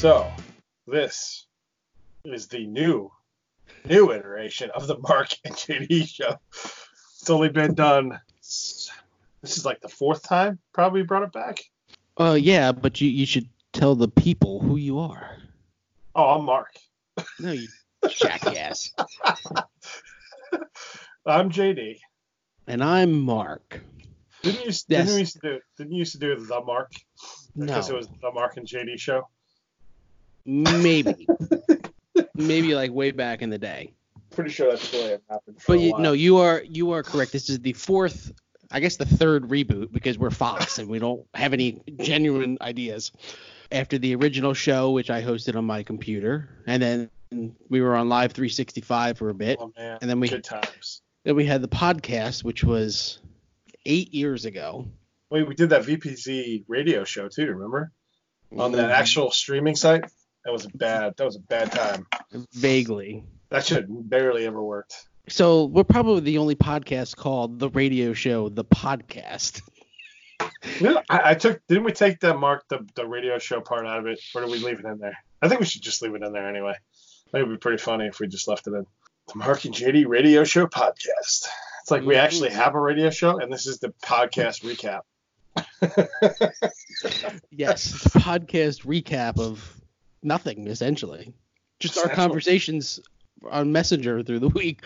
So this is the new iteration of the Marc and JD show. It's only been done, this is like the fourth time probably brought it back. Yeah, but you should tell the people who you are. Oh, I'm Marc. No, you jackass. I'm JD. And I'm Marc. Didn't you used to do the Marc? No. Because it was the Marc and JD show? Maybe. Maybe like way back in the day. Pretty sure that's the way it happened. But you are correct. This is the fourth, I guess the third reboot, because we're Fox and we don't have any genuine ideas. After the original show, which I hosted on my computer, and then we were on Live 365 for a bit. Oh, man. And then good times. Then we had the podcast, which was 8 years ago. Wait, we did that VPZ radio show too, remember? On that actual streaming site? That was a bad time. Vaguely. That should have barely ever worked. So we're probably the only podcast called the radio show The Podcast. No, didn't we take that Marc the radio show part out of it, or did we leave it in there? I think we should just leave it in there anyway. I think it would be pretty funny if we just left it in. The Marc and JD Radio Show Podcast. It's like we actually have a radio show, and this is the podcast recap. Yes, the podcast recap of nothing, essentially. Just our conversations on Messenger through the week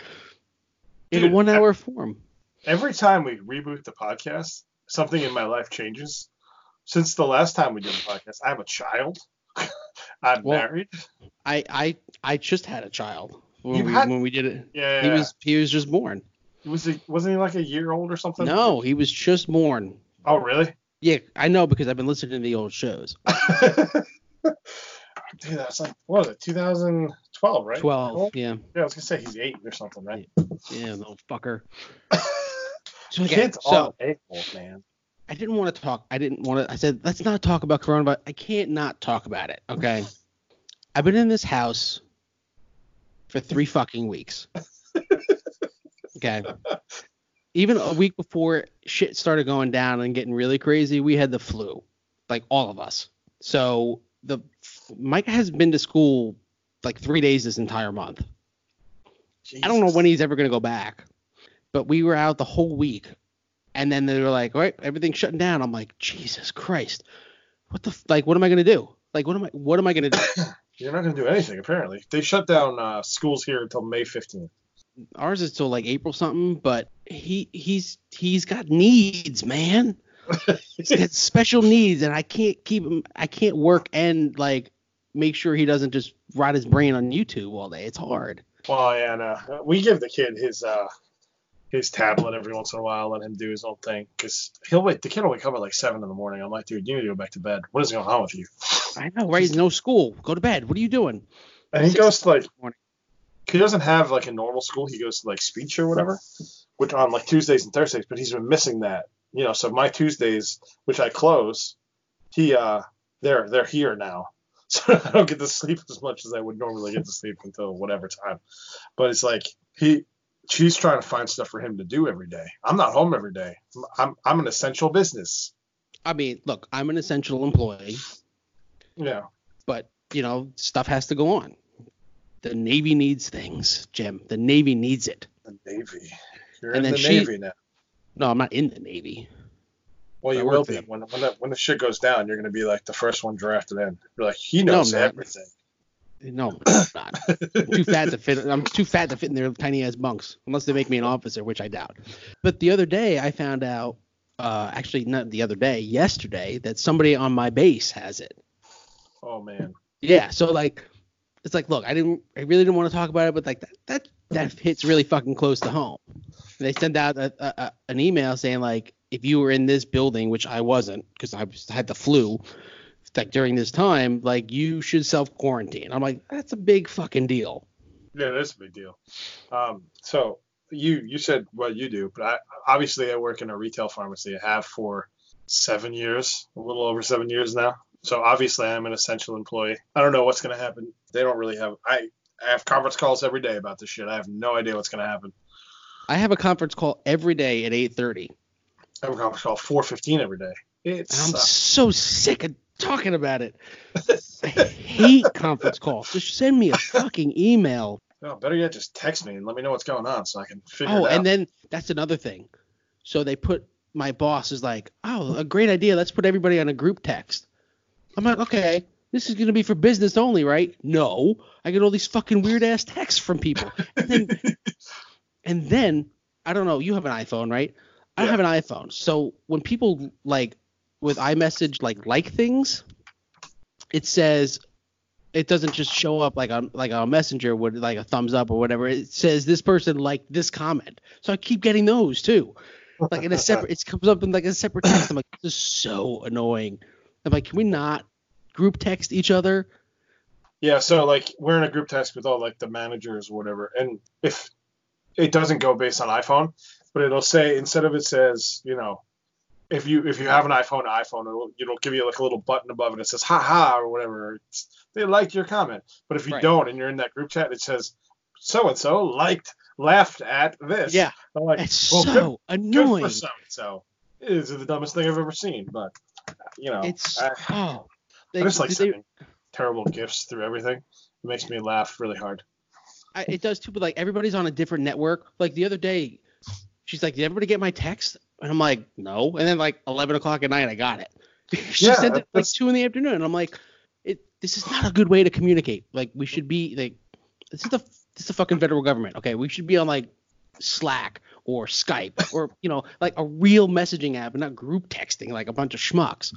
in a one-hour form. Every time we reboot the podcast, something in my life changes. Since the last time we did the podcast, I have a child. I'm married. I just had a child when we did it. Yeah. He was just born. Wasn't he like a year old or something? No, he was just born. Oh, really? Yeah, I know because I've been listening to the old shows. Dude, that's like, what was it, 2012, right? 12, yeah. Yeah, I was going to say he's 8 or something, right? Yeah, little fucker. So, kids all a-holes, man. I didn't want to talk. I said, let's not talk about coronavirus. I can't not talk about it, okay? I've been in this house for 3 fucking weeks. Okay. Even a week before shit started going down and getting really crazy, we had the flu, like all of us. So Micah hasn't been to school like 3 days this entire month. Jesus. I don't know when he's ever going to go back, but we were out the whole week. And then they were like, all right, everything's shutting down. I'm like, Jesus Christ. What am I going to do? Like, what am I going to do? You're not going to do anything, apparently. They shut down schools here until May 15th. Ours is till like April something, but he's got needs, man. He's got special needs, and I can't keep him. I can't work and like make sure he doesn't just rot his brain on YouTube all day. It's hard. Well, and we give the kid his tablet every once in a while, let him do his own thing, because the kid will wake up at like 7 a.m. I'm like, dude, you need to go back to bed. What is going on with you? I know, right? No school. Go to bed. What are you doing? And he goes to like. He doesn't have like a normal school. He goes to like speech or whatever, which on like Tuesdays and Thursdays, but he's been missing that, you know. So my Tuesdays, which I close, they're here now. So I don't get to sleep as much as I would normally get to sleep until whatever time. But it's like she's trying to find stuff for him to do every day. I'm not home every day. I'm an essential business. I mean, look, I'm an essential employee. Yeah. But you know, stuff has to go on. The Navy needs things, Jim. The Navy needs it. The Navy. You're in the Navy now. No, I'm not in the Navy. Well, you will be. When the shit goes down, you're going to be like the first one drafted in. You're like, he knows everything. No, I'm not. I'm too fat to fit in their tiny-ass bunks, unless they make me an officer, which I doubt. But the other day, I found out, actually not the other day, yesterday, that somebody on my base has it. Oh, man. Yeah, so like... It's like, look, I really didn't want to talk about it, but like that hits really fucking close to home. They send out an email saying like, if you were in this building, which I wasn't because I had the flu, like during this time, like you should self quarantine. I'm like, that's a big fucking deal. Yeah, that's a big deal. So you said what you do, but I work in a retail pharmacy. I have for 7 years, a little over 7 years now. So obviously I'm an essential employee. I don't know what's going to happen. They don't really have – I have conference calls every day about this shit. I have no idea what's going to happen. I have a conference call every day at 8:30. I have a conference call 4:15 every day. I'm so sick of talking about it. hate conference calls. Just send me a fucking email. No, better yet, just text me and let me know what's going on so I can figure it out. Oh, and then that's another thing. So they put – my boss is like, oh, a great idea. Let's put everybody on a group text. I'm like, okay, this is going to be for business only, right? No. I get all these fucking weird-ass texts from people. And then I don't know. You have an iPhone, right? I don't have an iPhone. So when people, like, with iMessage, like things, it says – it doesn't just show up like a messenger would, like a thumbs up or whatever. It says this person liked this comment. So I keep getting those too. Like in a separate, it comes up in like a separate text. I'm like, this is so annoying. I'm like, can we not group text each other? Yeah. So like we're in a group text with all like the managers or whatever. And if it doesn't go based on iPhone, but it'll say, instead of it says, you know, if you have an iPhone, it'll give you like a little button above it. It says, ha ha, or whatever. It's, they liked your comment. But if you don't and you're in that group chat, it says, so-and-so laughed at this. Yeah, I'm like, it's so annoying. Good for so-and-so. It is the dumbest thing I've ever seen. But, you know, I just like sending terrible gifts through everything. It makes me laugh really hard. It does too, but like everybody's on a different network. Like the other day, she's like, did everybody get my text? And I'm like, no. And then like 11 o'clock at night, I got it. She sent it like 2 in the afternoon. And I'm like, this is not a good way to communicate. Like, we should be like, this is the fucking federal government. Okay, we should be on like Slack or Skype or, you know, like a real messaging app and not group texting like a bunch of schmucks.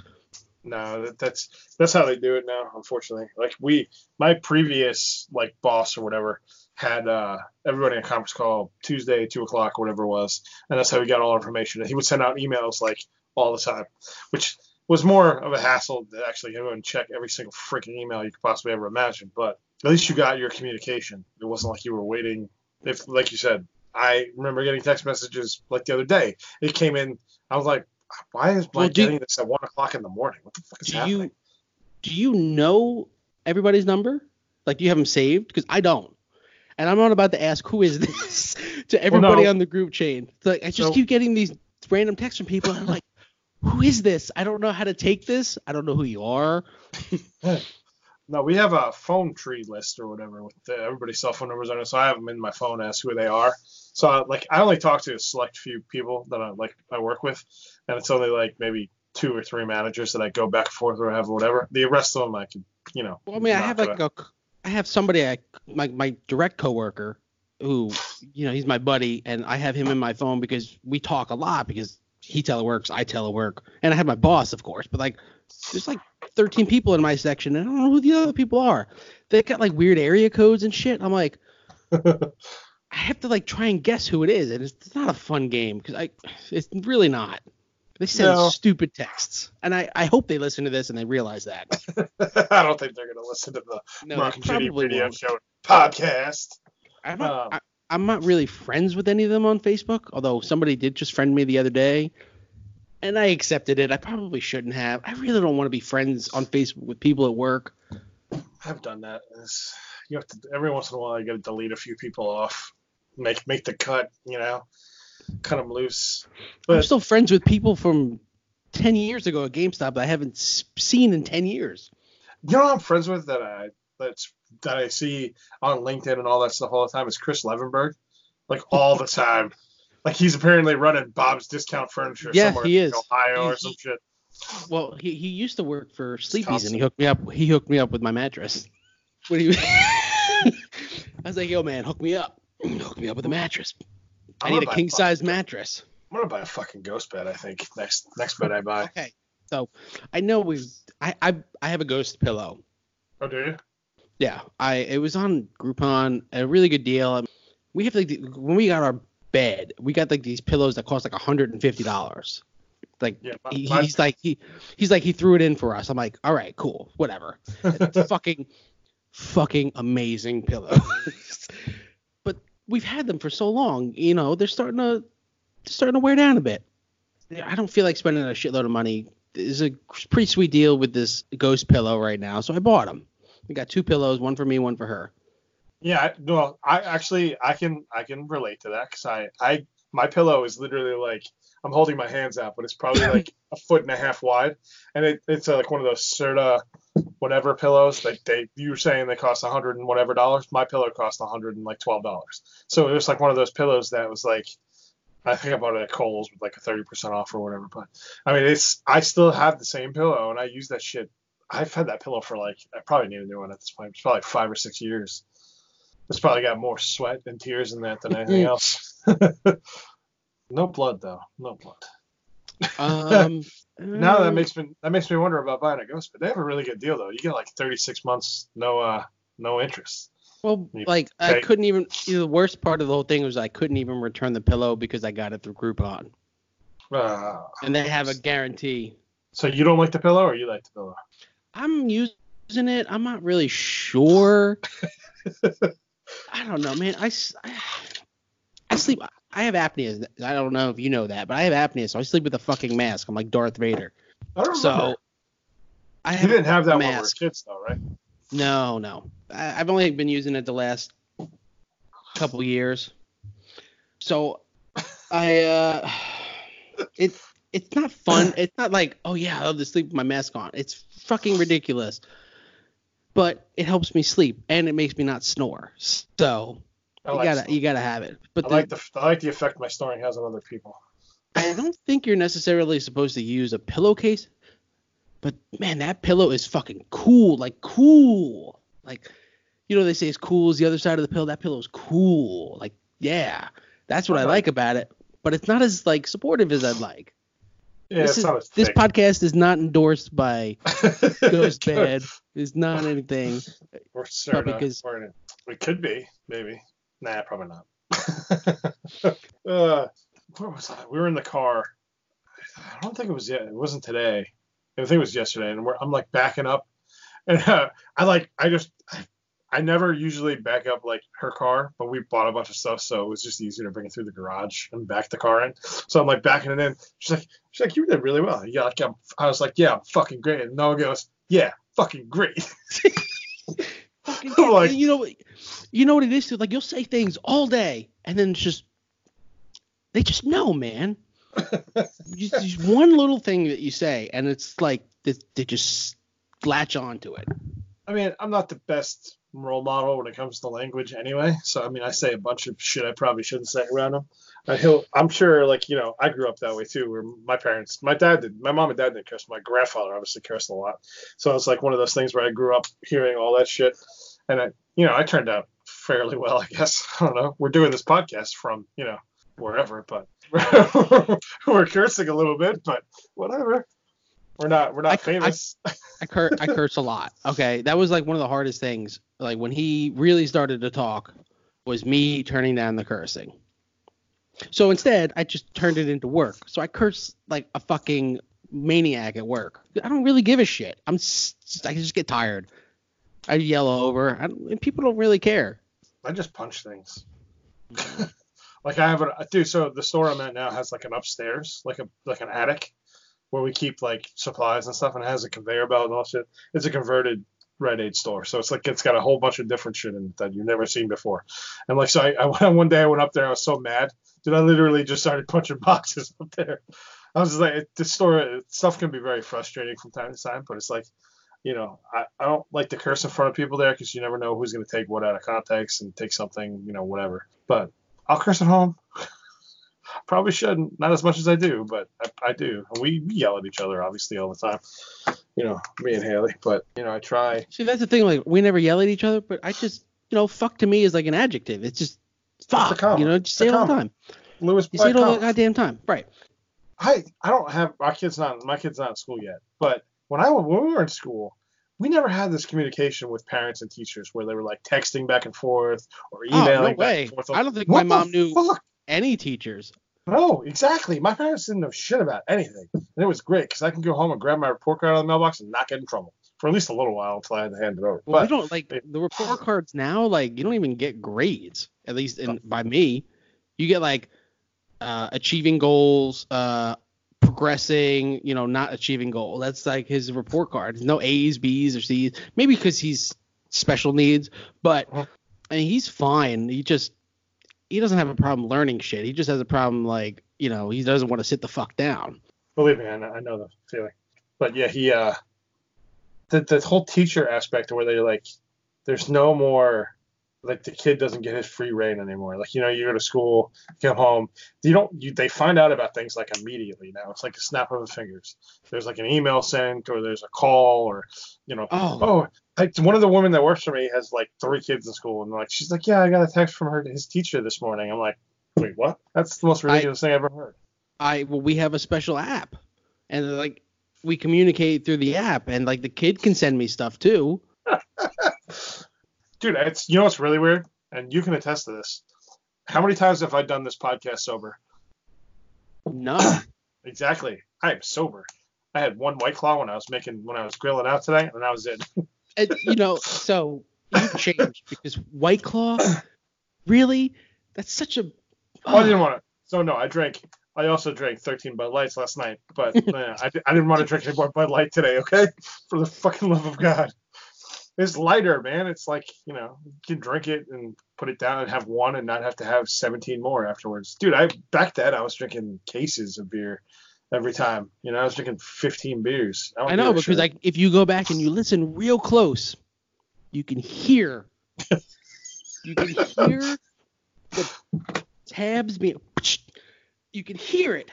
No, that's how they do it now, unfortunately. Like my previous like boss or whatever had everybody on a conference call Tuesday 2:00 whatever it was, and that's how we got all our information. And he would send out emails like all the time, which was more of a hassle to actually go and check every single freaking email you could possibly ever imagine. But at least you got your communication. It wasn't like you were waiting. If, like you said, I remember getting text messages like the other day. It came in. I was like, why is Blake getting this at 1:00 in the morning? What the fuck is happening? Do you know everybody's number? Like, do you have them saved? Because I don't. And I'm not about to ask who is this to everybody on the group chain. So, like, I just keep getting these random texts from people. And I'm like, who is this? I don't know how to take this. I don't know who you are. No, we have a phone tree list or whatever with everybody's cell phone numbers on it. So I have them in my phone as who they are. So I only talk to a select few people that I work with. And it's only like maybe 2 or 3 managers that I go back and forth or have or whatever. The rest of them I can, you know. Well, I mean, I have somebody, my direct coworker who, you know, he's my buddy. And I have him in my phone because we talk a lot because he teleworks, I telework, and I have my boss, of course, but like there's like 13 people in my section, and I don't know who the other people are. They got like weird area codes and shit. I'm like, I have to like try and guess who it is, and it's not a fun game because it's really not. They send stupid texts, and I hope they listen to this and they realize that. I don't think they're gonna listen to the Marc and JD Radio Show podcast. I'm not really friends with any of them on Facebook, although somebody did just friend me the other day, and I accepted it. I probably shouldn't have. I really don't want to be friends on Facebook with people at work. I've done that. You have to, every once in a while, you got to delete a few people off, make the cut, you know, cut them loose. But I'm still friends with people from 10 years ago at GameStop that I haven't seen in 10 years. You know what I'm friends with that I see on LinkedIn and all that stuff all the time is Chris Levenberg, like all the time. Like he's apparently running Bob's Discount Furniture somewhere in Ohio or some shit. Well, he used to work for Sleepy's and he hooked me up with my mattress. I was like, yo man, hook me up with a mattress. I need a king size mattress. I'm gonna buy a fucking ghost bed, I think. Next bed I buy. Okay, so I know I have a ghost pillow. Oh, do you? Yeah, it was on Groupon, a really good deal. We have like when we got our bed, we got like these pillows that cost like $150. Like he threw it in for us. I'm like, all right, cool, whatever. It's fucking amazing pillow. But we've had them for so long, you know, they're starting to wear down a bit. I don't feel like spending a shitload of money. There's a pretty sweet deal with this ghost pillow right now, so I bought them. We got 2 pillows, one for me, one for her. Yeah, well, I can relate to that because my pillow is literally like I'm holding my hands out, but it's probably like a foot and a half wide. And it's like one of those Serta whatever pillows. Like you were saying they cost $100 and whatever. My pillow cost $112. So it was like one of those pillows that was like, I think I bought it at Kohl's with like a 30% off or whatever. But I mean, I still have the same pillow and I use that shit. I've had that pillow for like, I probably need a new one at this point. It's probably 5 or 6 years. It's probably got more sweat and tears in that than anything else. No blood though. No blood. Now that makes me wonder about buying a Ghost, but they have a really good deal though. You get like 36 months, no interest. Well, like I couldn't even. The worst part of the whole thing was I couldn't even return the pillow because I got it through Groupon. And they have a guarantee. So you don't like the pillow, or you like the pillow? I'm using it. I'm not really sure. I don't know, man. I sleep. I have apnea. I don't know if you know that, but I have apnea, so I sleep with a fucking mask. I'm like Darth Vader. I don't remember. You didn't have that mask. When we were kids, though, right? No. I've only been using it the last couple years. So it's not fun. It's not like, oh yeah, I love to sleep with my mask on. It's fucking ridiculous. But it helps me sleep and it makes me not snore. So you gotta have it. But I like the effect my snoring has on other people. I don't think you're necessarily supposed to use a pillowcase. But, man, that pillow is fucking cool. Like, cool. Like, you know, they say it's cool is the other side of the pillow. That pillow is cool. Like, yeah. That's what I like about it. But it's not as, like, supportive as I'd like. Yeah, it's not as thick. This podcast is not endorsed by Ghost Bed. It's not anything. We're sure not. We could be, maybe. Nah, probably not. Where was I? We were in the car. I don't think it was yet. It wasn't today. I think it was yesterday, and I'm like backing up, and I never usually back up like her car, but we bought a bunch of stuff, so it was just easier to bring it through the garage and back the car in. So I'm like backing it in. She's like, you did really well. Yeah, like, I was like, yeah, I'm fucking great. And Noah goes, yeah, fucking great. I'm like, you know what it is too. Like you'll say things all day, and then it's just they just know, man. Just one little thing that you say, and it's like they just latch on to it. I mean, I'm not the best role model when it comes to language anyway. So, I mean, I say a bunch of shit I probably shouldn't say around him. I'm sure, like, you know, I grew up that way too, where my mom and dad didn't curse. My grandfather obviously cursed a lot. So it's like one of those things where I grew up hearing all that shit. And, I turned out fairly well, I guess. I don't know. We're doing this podcast from, wherever, but we're cursing a little bit, but whatever. We're not famous. I curse a lot. Okay, that was like one of the hardest things. Like when he really started to talk, was me turning down the cursing. So instead, I just turned it into work. So I curse like a fucking maniac at work. I don't really give a shit. I just get tired. I yell over, and people don't really care. I just punch things. Like I have so the store I'm at now has like an upstairs, like an attic where we keep like supplies and stuff, and it has a conveyor belt and all shit. It's a converted Rite Aid store. So it's like, it's got a whole bunch of different shit in it that you've never seen before. And like, so I one day I went up there, I was so mad. Dude, I literally just started punching boxes up there. I was just like, this store, stuff can be very frustrating from time to time, but it's like, I don't like to curse in front of people there because you never know who's going to take what out of context and take something, whatever. But I'll curse at home. Probably shouldn't. Not as much as I do, but I do. And we yell at each other, obviously, all the time. Me and Haley. But, I try. See, that's the thing. Like, we never yell at each other, but I just, fuck to me is like an adjective. It's just fuck. It's just say it all the time. Lewis, you say it all the goddamn time. Right. I don't have – my kid's not in school yet. But when we were in school – we never had this communication with parents and teachers where they were like texting back and forth or emailing back and forth. I don't think my mom knew any teachers. No, exactly. My parents didn't know shit about anything. And it was great because I can go home and grab my report card out of the mailbox and not get in trouble for at least a little while until I had to hand it over. Well, we don't like the report cards now. Like you don't even get grades, at least by me. You get like achieving goals, progressing, not achieving goal. That's like his report card. No A's, B's, or C's. Maybe because he's special needs, but he's fine. He doesn't have a problem learning shit. He just has a problem like you know, he doesn't want to sit the fuck down. Believe me, I know the feeling. But yeah, he the whole teacher aspect where they like, there's no more like the kid doesn't get his free reign anymore. Like, you know, you go to school, come home, they find out about things like immediately now. It's like a snap of the fingers. There's like an email sent or there's a call or, you know, like one of the women that works for me has like 3 kids in school and like, she's like, yeah, I got a text from his teacher this morning. I'm like, wait, what? That's the most ridiculous thing I've ever heard. We have a special app and like we communicate through the app and like the kid can send me stuff too. Dude, it's, you know what's really weird? And you can attest to this. How many times have I done this podcast sober? None. Exactly. I am sober. I had 1 White Claw when I was grilling out today, and that was it. And, you know, so you changed because White Claw, really? That's such a... Oh, I didn't want to. So, no, I also drank 13 Bud Lights last night, but I didn't want to drink any more Bud Light today, okay? For the fucking love of God. It's lighter, man. It's like, you know, you can drink it and put it down and have 1 and not have to have 17 more afterwards. Dude, back then I was drinking cases of beer every time. You know, I was drinking 15 beers. I know, because like if you go back and you listen real close, you can hear the tabs being, you can hear it.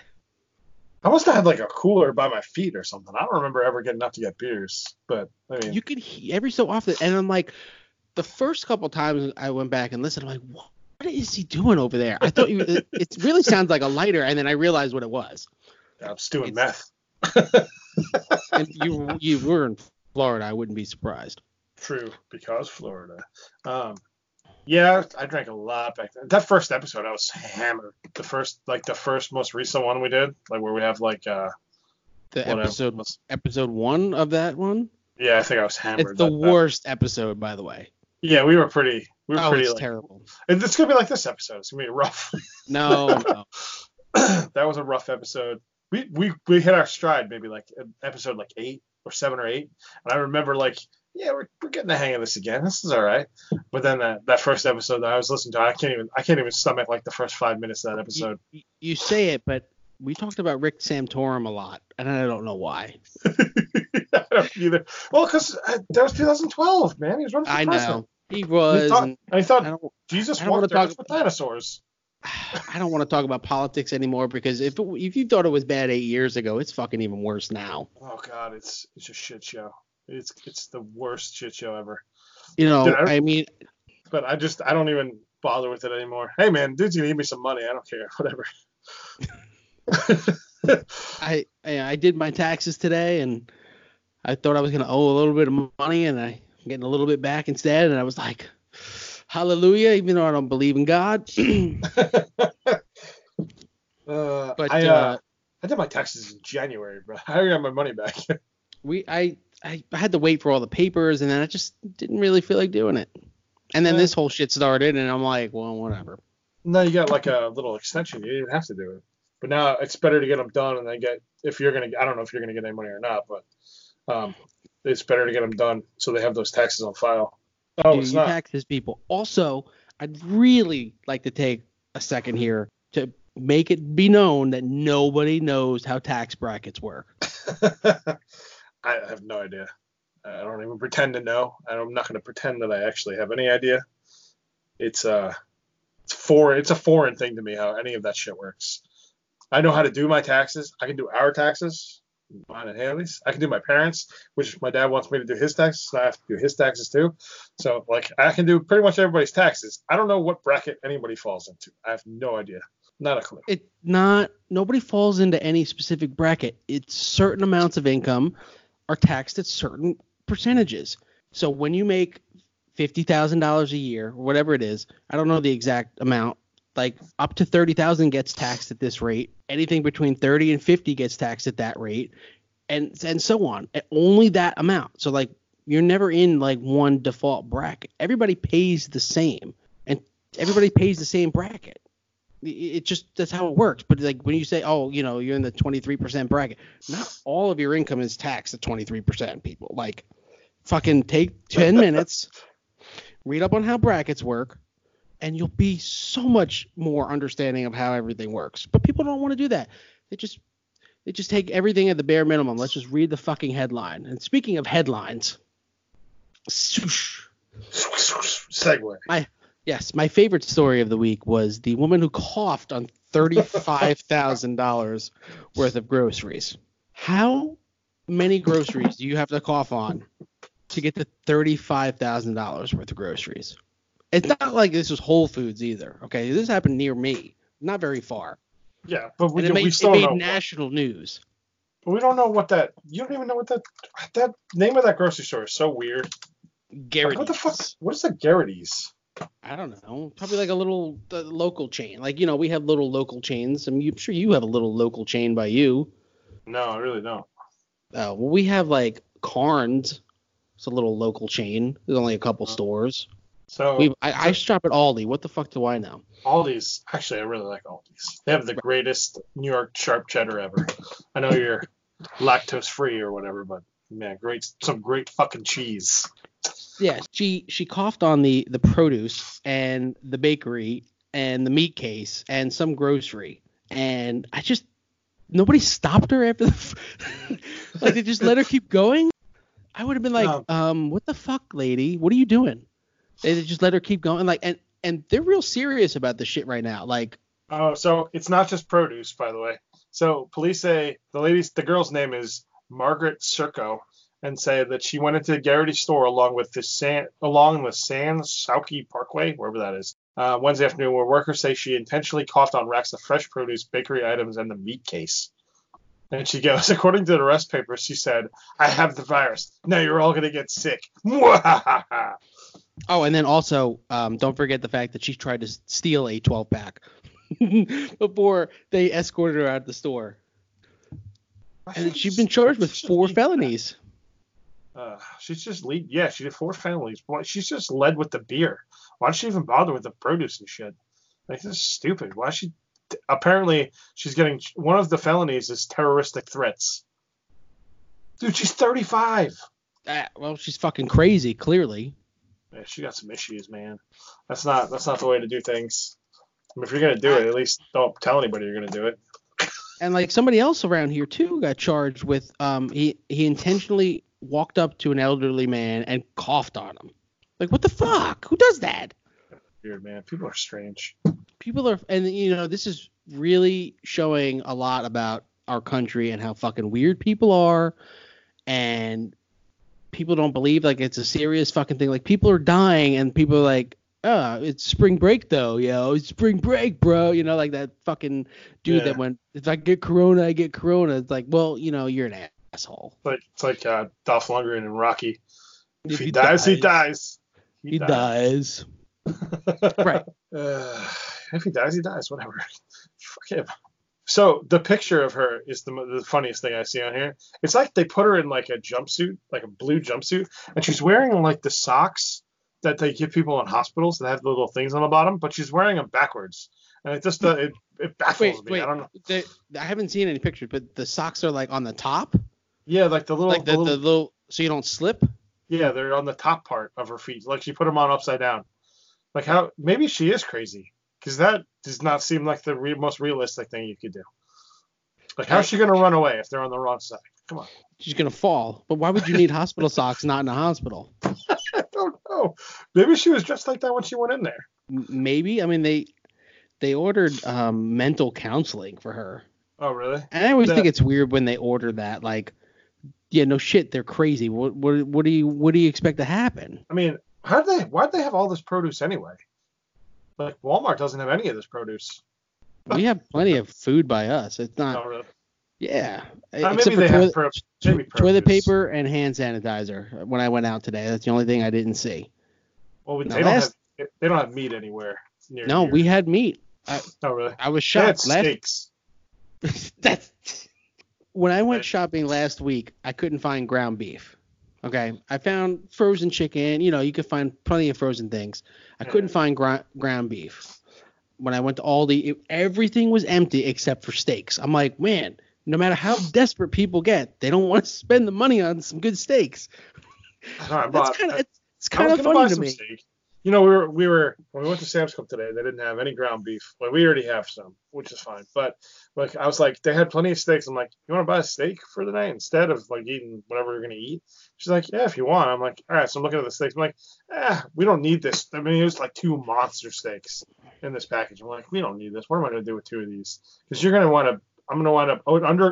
I must have had like a cooler by my feet or something. I don't remember ever getting up to get beers, but I mean, you could every so often. And I'm like, the first couple times I went back and listened, I'm like, what is he doing over there? I thought it really sounds like a lighter, and then I realized what it was. Yeah, I was doing meth. And you were in Florida, I wouldn't be surprised. True, because Florida. Yeah, I drank a lot back then. That first episode, I was hammered. The first most recent one we did, like where we have like episode 1 of that one. Yeah, I think I was hammered. It's the worst episode, by the way. Yeah, we were pretty. It's like, terrible. It's gonna be like this episode. It's gonna be rough. No. That was a rough episode. We hit our stride maybe like episode like 8 or 7 or 8, and I remember like. Yeah, we're getting the hang of this again. This is all right. But then that first episode that I was listening to, I can't even stomach like the first 5 minutes of that episode. You say it, but we talked about Rick Santorum a lot, and I don't know why. I don't either. Well, because that was 2012, man. He was running for president. I know. He was. I thought Jesus walked there with dinosaurs. I don't want to talk about politics anymore because if you thought it was bad 8 years ago, it's fucking even worse now. Oh God, it's a shit show. It's the worst shit show ever. You know, dude, But I don't even bother with it anymore. Hey, man, dude's going to give me some money. I don't care. Whatever. I did my taxes today, and I thought I was going to owe a little bit of money, and I'm getting a little bit back instead. And I was like, hallelujah, even though I don't believe in God. I did my taxes in January, bro. I already got my money back. I had to wait for all the papers, and then I just didn't really feel like doing it. And then this whole shit started, and I'm like, well, whatever. Now you got like a little extension. You didn't even have to do it. But now it's better to get them done, and then I don't know if you're going to get any money or not, but it's better to get them done so they have those taxes on file. Oh, it's not. Taxes, people. Also, I'd really like to take a second here to make it be known that nobody knows how tax brackets work. I have no idea. I don't even pretend to know. I'm not going to pretend that I actually have any idea. It's a foreign thing to me how any of that shit works. I know how to do my taxes. I can do our taxes, mine and Haley's. I can do my parents', which my dad wants me to do his taxes, so I have to do his taxes too. So like I can do pretty much everybody's taxes. I don't know what bracket anybody falls into. I have no idea. Not a clue. Nobody falls into any specific bracket. It's certain amounts of income are taxed at certain percentages. So when you make $50,000 a year, or whatever it is, I don't know the exact amount, like up to $30,000 gets taxed at this rate. Anything between $30,000 and $50,000 gets taxed at that rate, and so on. And only that amount. So like you're never in like one default bracket. Everybody pays the same, and everybody pays the same bracket. It just that's how it works. But like when you say, oh, you know, you're in the 23% bracket, not all of your income is taxed at 23%. People like fucking take 10 minutes, read up on how brackets work, and you'll be so much more understanding of how everything works. But people don't want to do that. They just take everything at the bare minimum. Let's just read the fucking headline. And speaking of headlines, segue. My favorite story of the week was the woman who coughed on $35,000 worth of groceries. How many groceries do you have to cough on to get to $35,000 worth of groceries? It's not like this was Whole Foods either. Okay, this happened near me, not very far. Yeah, but it made national news. But we don't know what that. You don't even know what that name of that grocery store is. So weird. Garrity's. Like, what the fuck? What is the Garrity's? I don't know. Probably like a little local chain. Like, you know, we have little local chains. I'm sure you have a little local chain by you. No, I really don't. Well, we have like Carnes. It's a little local chain. There's only a couple stores. So I shop at Aldi. What the fuck do I know? Aldi's. Actually, I really like Aldi's. They have the greatest New York sharp cheddar ever. I know you're lactose free or whatever, but man, some great fucking cheese. Yeah, she coughed on the produce and the bakery and the meat case and some grocery, and nobody stopped her after like they just let her keep going. I would have been like, what the fuck, lady? What are you doing? They just let her keep going, like, and they're real serious about this shit right now, like. Oh, so it's not just produce, by the way. So police say the girl's name is Margaret Serko, and say that she went into the Garrity's store along the San Sauke Parkway, wherever that is, Wednesday afternoon, where workers say she intentionally coughed on racks of fresh produce, bakery items, and the meat case. And she goes, according to the arrest papers, she said, "I have the virus. Now you're all gonna get sick." Oh, and then also, don't forget the fact that she tried to steal a 12-pack before they escorted her out of the store. And she's been charged with 4 felonies. She did 4 felonies. Boy, she's just led with the beer. Why did she even bother with the produce and shit? Like, this is stupid. Why she? Apparently, she's getting one of the felonies is terroristic threats. Dude, she's 35. Well, she's fucking crazy, clearly. Yeah, she got some issues, man. That's not the way to do things. I mean, if you're gonna do it, at least don't tell anybody you're gonna do it. And like somebody else around here too got charged with he intentionally walked up to an elderly man and coughed on him. Like, what the fuck? Who does that? Weird, man. People are strange. And you know, this is really showing a lot about our country and how fucking weird people are, and people don't believe, like, it's a serious fucking thing. Like, people are dying and people are like, oh, it's spring break though, yo. It's spring break, bro. You know, like that fucking dude that went, if I get corona, I get corona. It's like, well, you know, you're an asshole. But it's like Dolph Lundgren and Rocky. If he dies, he dies. He dies. Right. If he dies, he dies. Whatever. Fuck him. So the picture of her is the funniest thing I see on here. It's like they put her in like a jumpsuit, like a blue jumpsuit, and she's wearing like the socks that they give people in hospitals that have the little things on the bottom, but she's wearing them backwards. And it just it baffles me. I don't know. I haven't seen any pictures, but the socks are like on the top? Yeah, like the little... Like the little so you don't slip? Yeah, they're on the top part of her feet. Like she put them on upside down. Like how... Maybe she is crazy. Because that does not seem like the most realistic thing you could do. Like, how's she going to run away if they're on the wrong side? Come on. She's going to fall. But why would you need hospital socks not in a hospital? I don't know. Maybe she was dressed like that when she went in there. Maybe. I mean, they ordered mental counseling for her. Oh, really? And I always think it's weird when they order that. Like, yeah, no shit, they're crazy. What do you expect to happen? I mean, why'd they have all this produce anyway? Like, Walmart doesn't have any of this produce. We have plenty of food by us. It's not. Oh, really? Yeah. Maybe they have toilet paper and hand sanitizer. When I went out today, that's the only thing I didn't see. Well, they don't have meat anywhere. No, we had meat. Oh, really? I was shocked. They had steaks. When I went shopping last week, I couldn't find ground beef. Okay, I found frozen chicken. You know, you could find plenty of frozen things. I couldn't find ground beef. When I went to Aldi, everything was empty except for steaks. I'm like, man, no matter how desperate people get, they don't want to spend the money on some good steaks. Right, it's kind of funny to me. Steak. You know, we were when we went to Sam's Club today, they didn't have any ground beef. Like, we already have some, which is fine. But like, I was like, they had plenty of steaks. I'm like, you want to buy a steak for the night instead of like eating whatever you're gonna eat? She's like, yeah, if you want. I'm like, all right. So I'm looking at the steaks. I'm like, we don't need this. I mean, it was like two monster steaks in this package. I'm like, we don't need this. What am I gonna do with two of these? Because you're gonna want to. I'm gonna wind up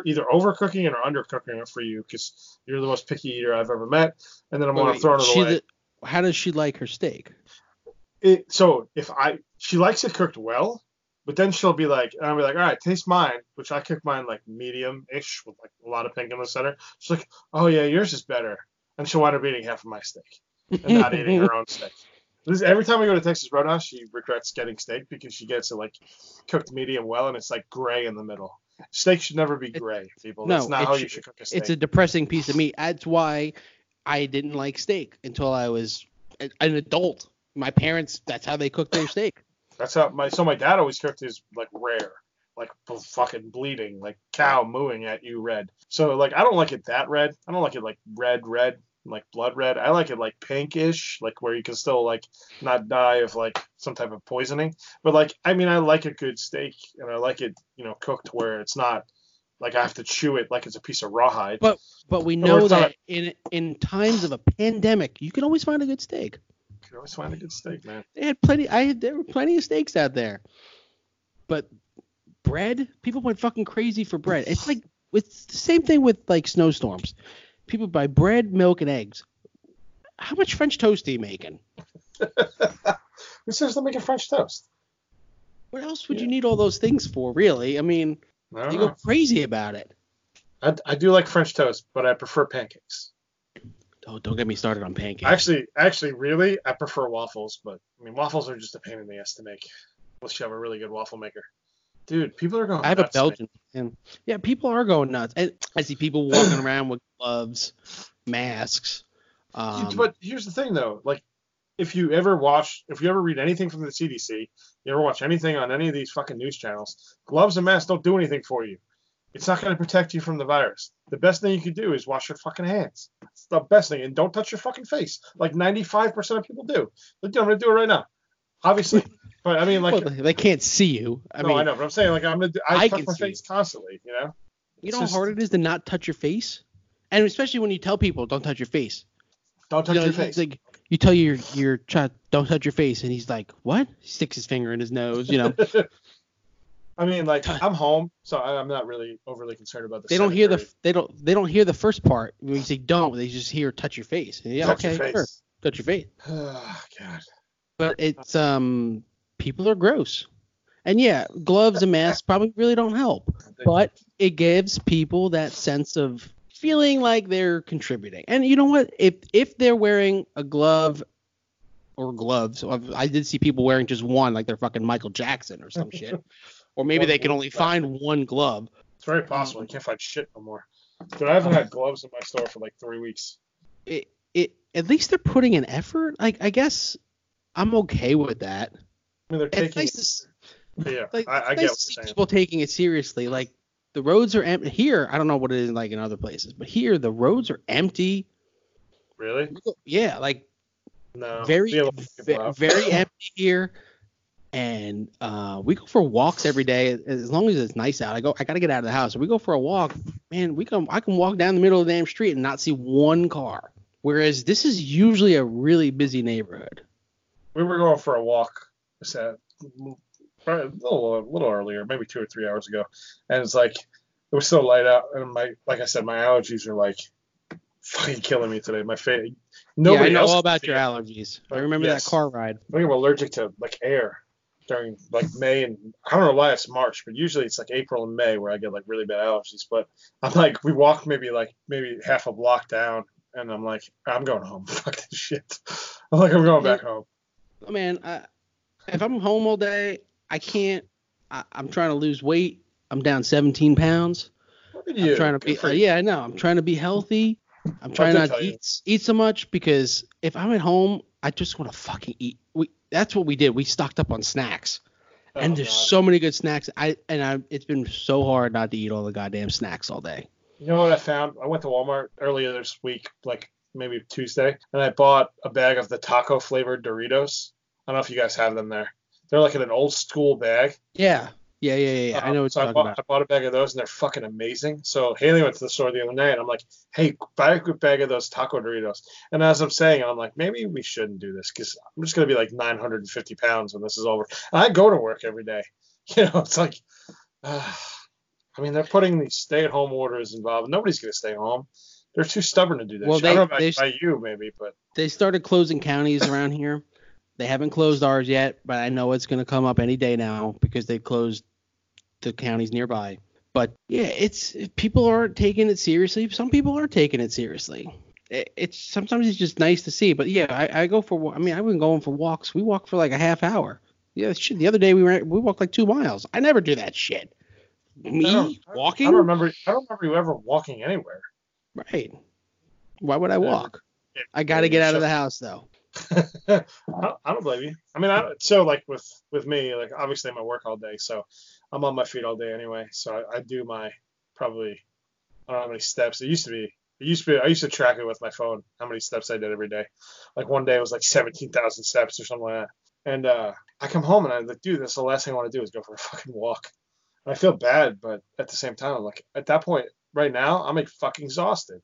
either overcooking it or undercooking it for you because you're the most picky eater I've ever met. And then I'm gonna throw it away. How does she like her steak? She likes it cooked well, but then she'll be like, and I'll be like, all right, taste mine, which I cook mine like medium-ish with like a lot of pink in the center. She's like, oh yeah, yours is better, and she'll wind up eating half of my steak and not eating her own steak. Every time we go to Texas Roadhouse, she regrets getting steak because she gets it like cooked medium well, and it's like gray in the middle. Steak should never be gray, people. No, that's not how you should cook a steak. It's a depressing piece of meat. That's why I didn't like steak until I was an adult. My parents, that's how they cooked their steak. That's how my dad always cooked his like rare, like fucking bleeding, like cow mooing at you red. So like, I don't like it that red. I don't like it like red, like blood red. I like it like pinkish, like where you can still like not die of like some type of poisoning. But like, I mean, I like a good steak, and I like it, you know, cooked where it's not like I have to chew it like it's a piece of rawhide. But we know that in times of a pandemic, you can always find a good steak. You can always find a good steak, man. They had plenty. There were plenty of steaks out there, but bread, people went fucking crazy for bread. It's like it's the same thing with like snowstorms. People buy bread, milk, and eggs. How much French toast are you making? Who says they're making French toast? What else would you need all those things for, really? I mean, you go crazy about it. I do like French toast, but I prefer pancakes. Oh, don't get me started on pancakes. Actually, really, I prefer waffles, but I mean, waffles are just a pain in the ass to make. Unless you have a really good waffle maker. Dude, people are going nuts. I have a Belgian. And yeah, people are going nuts. I see people walking around with gloves, masks. But here's the thing, though. Like, if you ever read anything from the CDC, you ever watch anything on any of these fucking news channels, gloves and masks don't do anything for you. It's not going to protect you from the virus. The best thing you can do is wash your fucking hands. It's the best thing. And don't touch your fucking face. Like 95% of people do. Like, I'm going to do it right now. Obviously. But I mean, like, well, they can't see you. I know. But I'm saying, like, I touch my face constantly, you know? You know how hard it is to not touch your face? And especially when you tell people, don't touch your face. Don't touch your face. Like, you tell your child, don't touch your face. And he's like, what? He sticks his finger in his nose, you know? I mean, like, I'm home, so I'm not really overly concerned about this. They don't hear the first part when you say don't. They just hear touch your face. Yeah, touch your face. Sure. Touch your face. Oh God. But it's people are gross, and yeah, gloves and masks probably really don't help, but it gives people that sense of feeling like they're contributing. And you know what? If they're wearing a glove. Or gloves. I did see people wearing just one, like they're fucking Michael Jackson or some shit. Or maybe they can only find one glove. It's very possible. You can't find shit no more. Dude, I haven't had gloves in my store for like 3 weeks. At least they're putting in effort. Like, I guess I'm okay with that. I mean, they're taking it. Yeah, like, I get what you're saying. People taking it seriously. Like, the roads are empty. Here, I don't know what it is like in other places, but here the roads are empty. Really? Yeah, like. No, very empty here, and we go for walks every day as long as it's nice out. I gotta get out of the house. If we go for a walk, man. I can walk down the middle of the damn street and not see one car. Whereas this is usually a really busy neighborhood. We were going for a walk a little earlier, maybe 2 or 3 hours ago, and it's like it was so light out, and like I said, my allergies are like. Fucking killing me today. My face. Nobody I know all about your allergies. I remember that car ride. I think I'm allergic to like air during like May and I don't know why it's March, but usually it's like April and May where I get like really bad allergies. But I'm like, we walked maybe half a block down, and I'm like, I'm going home. Fuck this shit. I'm going back home. Oh man, if I'm home all day, I can't. I'm trying to lose weight. I'm down 17 pounds. I'm trying to be. Yeah, I know. I'm trying to be healthy. I'm trying not to eat so much because if I'm at home, I just want to fucking eat. That's what we did. We stocked up on snacks, and there's so many good snacks. It's been so hard not to eat all the goddamn snacks all day. You know what I found? I went to Walmart earlier this week, like maybe Tuesday, and I bought a bag of the taco flavored Doritos. I don't know if you guys have them there. They're like in an old school bag. Yeah. I know what you're talking about. I bought a bag of those, and they're fucking amazing. So Haley went to the store the other night, and I'm like, hey, buy a quick bag of those taco Doritos. And as I'm saying, I'm like, maybe we shouldn't do this, because I'm just going to be like 950 pounds when this is over. And I go to work every day. You know, it's like, I mean, they're putting these stay-at-home orders involved. Nobody's going to stay home. They're too stubborn to do that. Well, I don't know about you, maybe, but they started closing counties around here. They haven't closed ours yet, but I know it's going to come up any day now because they closed the counties nearby. But yeah, it's people aren't taking it seriously. Some people are taking it seriously. It's sometimes it's just nice to see. But yeah, I go for. I mean, I've been going for walks. We walked for like a half hour. Yeah, shit. The other day we walked like 2 miles. I never do that shit. Walking? I don't remember you ever walking anywhere. Right. Why would I walk? Yeah, I got to get out of the house though. I don't blame you. I mean, so like with me, like obviously I'm at work all day, so I'm on my feet all day anyway. So I do my probably I don't know how many steps. It used to be I used to track it with my phone how many steps I did every day. Like one day it was like 17,000 steps or something like that. And I come home and I'm like, dude, that's the last thing I want to do is go for a fucking walk. And I feel bad, but at the same time, I'm like at that point right now I'm like fucking exhausted.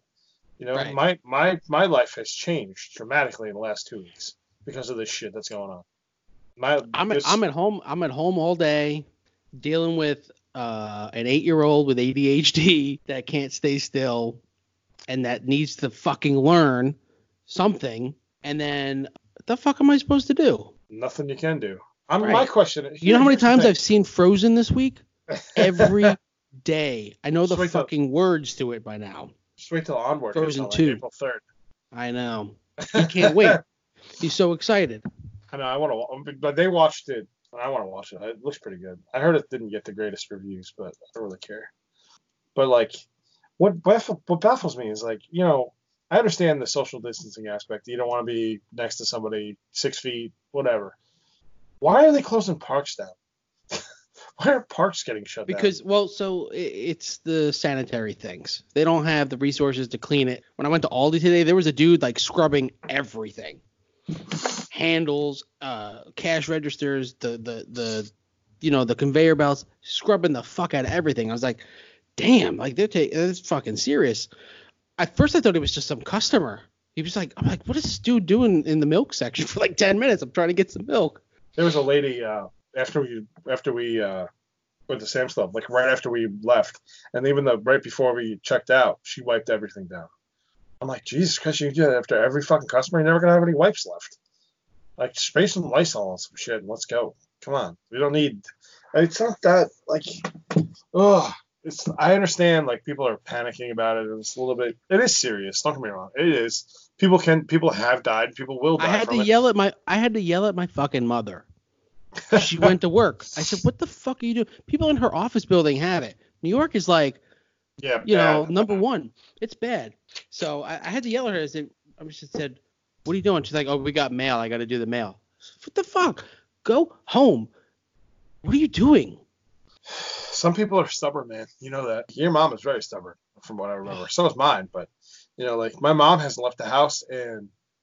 You know, right. My life has changed dramatically in the last 2 weeks because of this shit that's going on. I'm at home all day dealing with an 8-year-old with ADHD that can't stay still and that needs to fucking learn something. And then what the fuck am I supposed to do? Nothing you can do. My question is, you know how many times I've seen Frozen this week? Every day. I know the fucking words to it by now. Just wait till Onward. Frozen 2. Like April 3rd. I know. He can't wait. He's so excited. I know. I want to, but they watched it. I want to watch it. It looks pretty good. I heard it didn't get the greatest reviews, but I don't really care. But like, what baffles me is like, you know, I understand the social distancing aspect. You don't want to be next to somebody 6 feet, whatever. Why are they closing parks down? Why are parks getting shut down? Because, well, so it's the sanitary things. They don't have the resources to clean it. When I went to Aldi today, there was a dude, like, scrubbing everything. Handles, cash registers, the you know, the conveyor belts, scrubbing the fuck out of everything. I was like, damn, like, it's fucking serious. At first, I thought it was just some customer. He was like, I'm like, what is this dude doing in the milk section for, like, 10 minutes? I'm trying to get some milk. There was a lady, after we went to Sam's Club, like right after we left, and even though right before we checked out, she wiped everything down. I'm like, Jesus Christ, you can do that after every fucking customer? You're never gonna have any wipes left. Like, space some Lysol on some shit and let's go. Come on, we don't need. It's not that like, ugh. It's. I understand like people are panicking about it and it's a little bit. It is serious. Don't get me wrong. It is. People have died. People will die. I had to yell at my fucking mother. She went to work. I said, what the fuck are you doing? People in her office building have it. New York is like, yeah, you know, number one. It's bad. So I had to yell at her. I said, what are you doing? She's like, oh, we got mail. I got to do the mail. Said, what the fuck? Go home. What are you doing? Some people are stubborn, man. You know that. Your mom is very stubborn from what I remember. So is mine. But, you know, like my mom hasn't left the house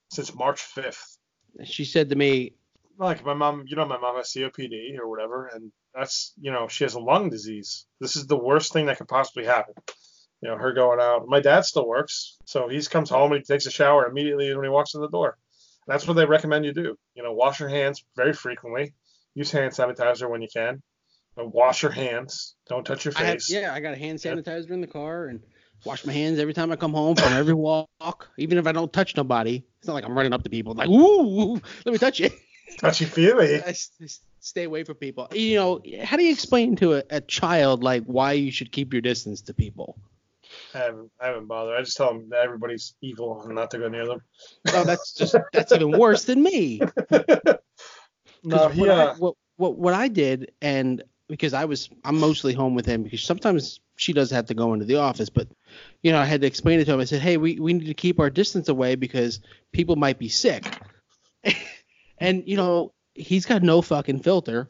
since March 5th. She said to me, like my mom has COPD or whatever, and that's, you know, she has a lung disease. This is the worst thing that could possibly happen. You know, her going out. My dad still works, so he comes home and he takes a shower immediately when he walks in the door. That's what they recommend you do. You know, wash your hands very frequently. Use hand sanitizer when you can. But wash your hands. Don't touch your face. I got a hand sanitizer in the car and wash my hands every time I come home from every walk, even if I don't touch nobody. It's not like I'm running up to people like, ooh, let me touch you. Touchy feely. Stay away from people. You know, how do you explain to a child like why you should keep your distance to people? I haven't bothered. I just tell them that everybody's evil and not to go near them. Oh, that's even worse than me. No, what I did, and because I'm mostly home with him because sometimes she does have to go into the office, but you know I had to explain it to him. I said, hey, we need to keep our distance away because people might be sick. And, you know, he's got no fucking filter.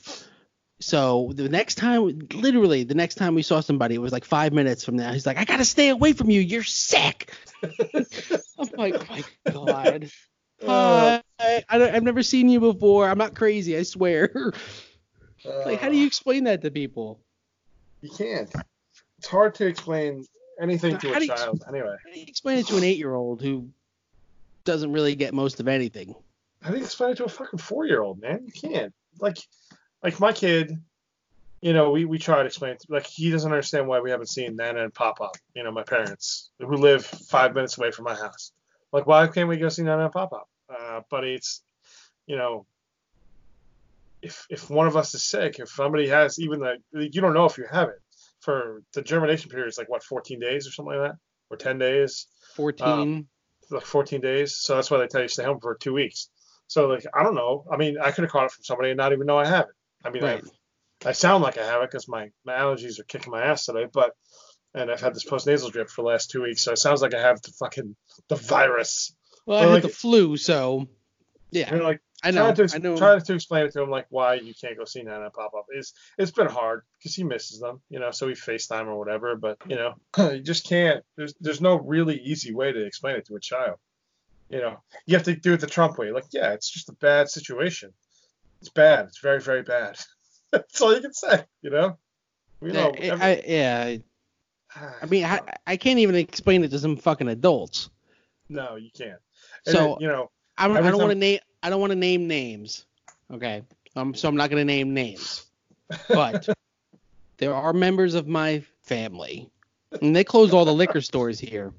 So the next time we saw somebody, it was like 5 minutes from now. He's like, I got to stay away from you. You're sick. I'm like, oh, my God. I've never seen you before. I'm not crazy, I swear. Like, how do you explain that to people? You can't. It's hard to explain anything to a child, anyway. How do you explain it to an 8-year-old who doesn't really get most of anything? How do you explain it to a fucking 4-year-old, man? You can't. Like my kid, you know, we try to explain it. Like, he doesn't understand why we haven't seen Nana and Papa, you know, my parents, who live 5 minutes away from my house. Like, why can't we go see Nana and Papa? But it's, you know, if one of us is sick, if somebody has even you don't know if you have it. For the germination period is like, what, 14 days or something like that? Or 10 days? 14 days. So that's why they tell you stay home for 2 weeks. So, like, I don't know. I mean, I could have caught it from somebody and not even know I have it. I mean, right. I sound like I have it because my allergies are kicking my ass today, and I've had this postnasal drip for the last 2 weeks, so it sounds like I have the virus. Well, I had the flu, so yeah. You know, like, I know. Trying to explain it to him, like, why you can't go see Nana pop up. It's been hard because he misses them, you know. So we FaceTime or whatever, but you know, you just can't. There's no really easy way to explain it to a child. You know, you have to do it the Trump way. Like, yeah, it's just a bad situation. It's bad. It's very, very bad. That's all you can say. You know. You know. I mean, I can't even explain it to some fucking adults. No, you can't. And so then, you know, I don't want to name names, okay? So I'm not going to name names. But there are members of my family, and they closed all the liquor stores here.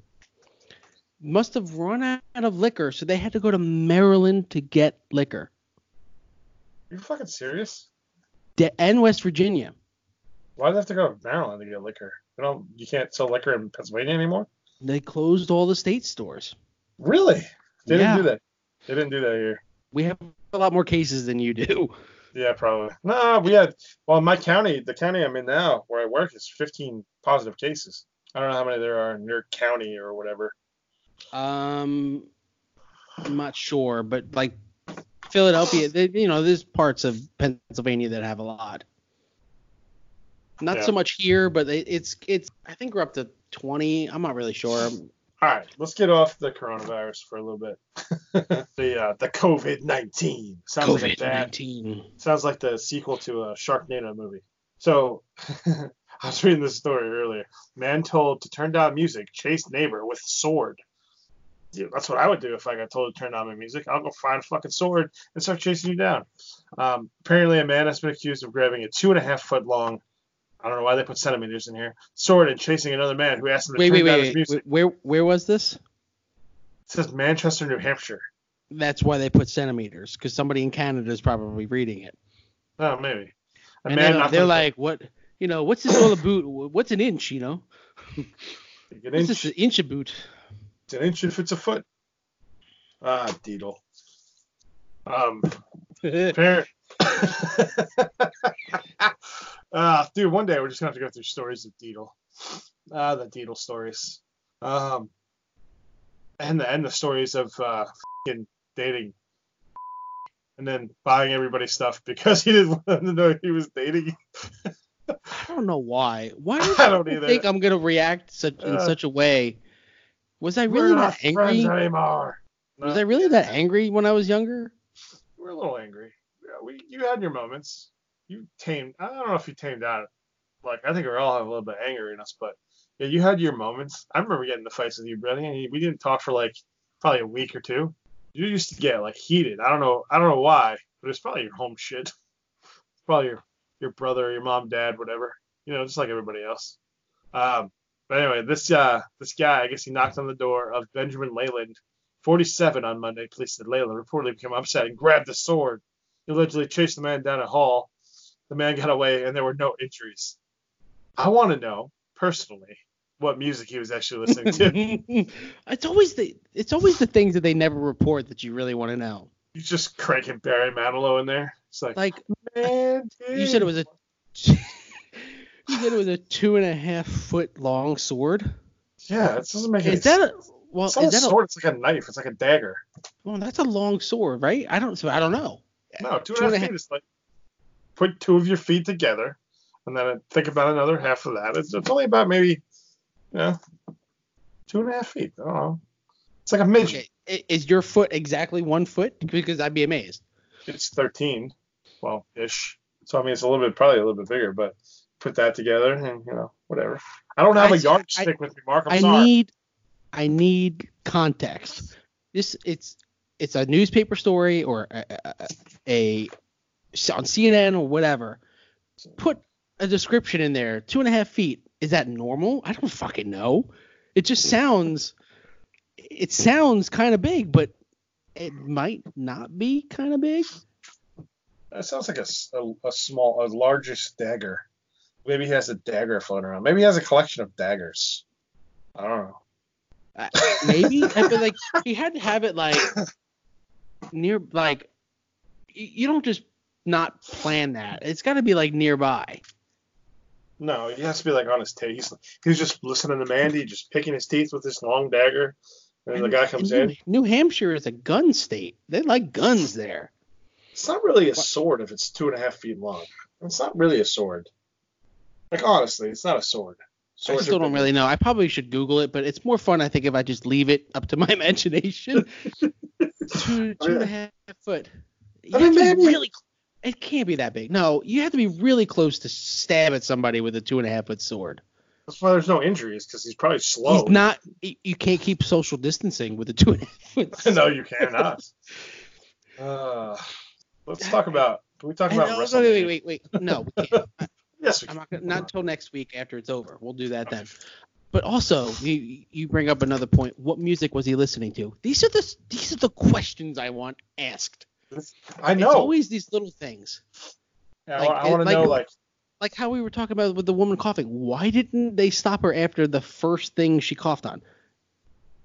Must have run out of liquor, so they had to go to Maryland to get liquor. Are you fucking serious? And West Virginia. Why do they have to go to Maryland to get liquor? You can't sell liquor in Pennsylvania anymore? They closed all the state stores. Really? They didn't do that. They didn't do that here. We have a lot more cases than you do. Yeah, probably. No, we had. Well, my county, the county I'm in now, where I work, is 15 positive cases. I don't know how many there are in your county or whatever. I'm not sure, but like Philadelphia, you know, there's parts of Pennsylvania that have a lot. Not so much here, but it's. I think we're up to 20. I'm not really sure. All right, let's get off the coronavirus for a little bit. The COVID-19. Sounds like the sequel to a Sharknado movie. So I was reading this story earlier. Man told to turn down music, chased neighbor with sword. Dude, that's what I would do if I got told to turn down my music. I'll go find a fucking sword and start chasing you down. Apparently, a man has been accused of grabbing a 2.5-foot long, I don't know why they put centimeters in here, sword and chasing another man who asked him to turn down his music. Where was this? It says Manchester, New Hampshire. That's why they put centimeters, because somebody in Canada is probably reading it. Oh, maybe. They're like, what? You know, what's this all about? What's an inch? You know, what's an inch of boot? It's an inch if it's a foot. Ah, Deedle. Apparently. Dude, one day we're just going to have to go through stories of Deedle. The Deedle stories. And the stories of fucking dating. And then buying everybody's stuff because he didn't want to know he was dating. I don't know why. Why do you think I'm going to react in such a way? Was I really that angry? Anymore. No. Was I really that angry when I was younger? We're a little angry. Yeah, you had your moments. I don't know if you tamed out. Like, I think we all have a little bit of anger in us, but yeah, you had your moments. I remember getting into fights with you, brother, and we didn't talk for like probably a week or two. You used to get like heated. I don't know why, but it's probably your home shit. It's probably your brother, your mom, dad, whatever. You know, just like everybody else. But anyway, this guy, I guess he knocked on the door of Benjamin Leyland, 47, on Monday. Police said Leyland reportedly became upset and grabbed a sword. He allegedly chased the man down a hall. The man got away, and there were no injuries. I want to know, personally, what music he was actually listening to. It's always the things that they never report that you really want to know. You just cranking Barry Manilow in there. It's like man, you said it was a you said it was a 2.5-foot long sword. Yeah, it doesn't make any sense. Well, it's not a sword. It's like a knife. It's like a dagger. Well, that's a long sword, right? I don't know. No, 2.5 feet is like. Put two of your feet together, and then think about another half of that. It's only about maybe, 2.5 feet. I don't know. It's like a midget. Okay. Is your foot exactly 1 foot? Because I'd be amazed. It's 13, well, ish. So I mean, it's a little bit, probably a little bit bigger, but put that together and you know, whatever. I don't have a yardstick with me, Mark. I'm sorry. I need context. It's a newspaper story or a on CNN or whatever. Put a description in there. 2.5 feet. Is that normal? I don't fucking know. It just sounds. It sounds kind of big, but it might not be kind of big. That sounds like a larger dagger. Maybe he has a dagger floating around. Maybe he has a collection of daggers. I don't know. Maybe I feel like he had to have it like near, like you don't just not plan that. It's got to be like nearby. No, he has to be like on his teeth. He's just listening to Mandy, just picking his teeth with this long dagger, and the guy comes in. New Hampshire is a gun state. They like guns there. It's not really a sword if it's 2.5 feet long. It's not really a sword. Like honestly, it's not a sword. Swords I still don't really know. I probably should Google it, but it's more fun, I think, if I just leave it up to my imagination. Two and a half foot. It can't be that big. No, you have to be really close to stab at somebody with a 2.5 foot sword. That's why there's no injuries, because he's probably slow. He's not. You can't keep social distancing with a 2.5 foot sword. No, you cannot. Let's talk about. Can we talk about wrestling? Wait. No, we can't. Yes, I'm not until next week after it's over. We'll do that then. But also, you bring up another point. What music was he listening to? These are the questions I want asked. I know. It's always these little things. Yeah, like, I want to know like how we were talking about with the woman coughing. Why didn't they stop her after the first thing she coughed on?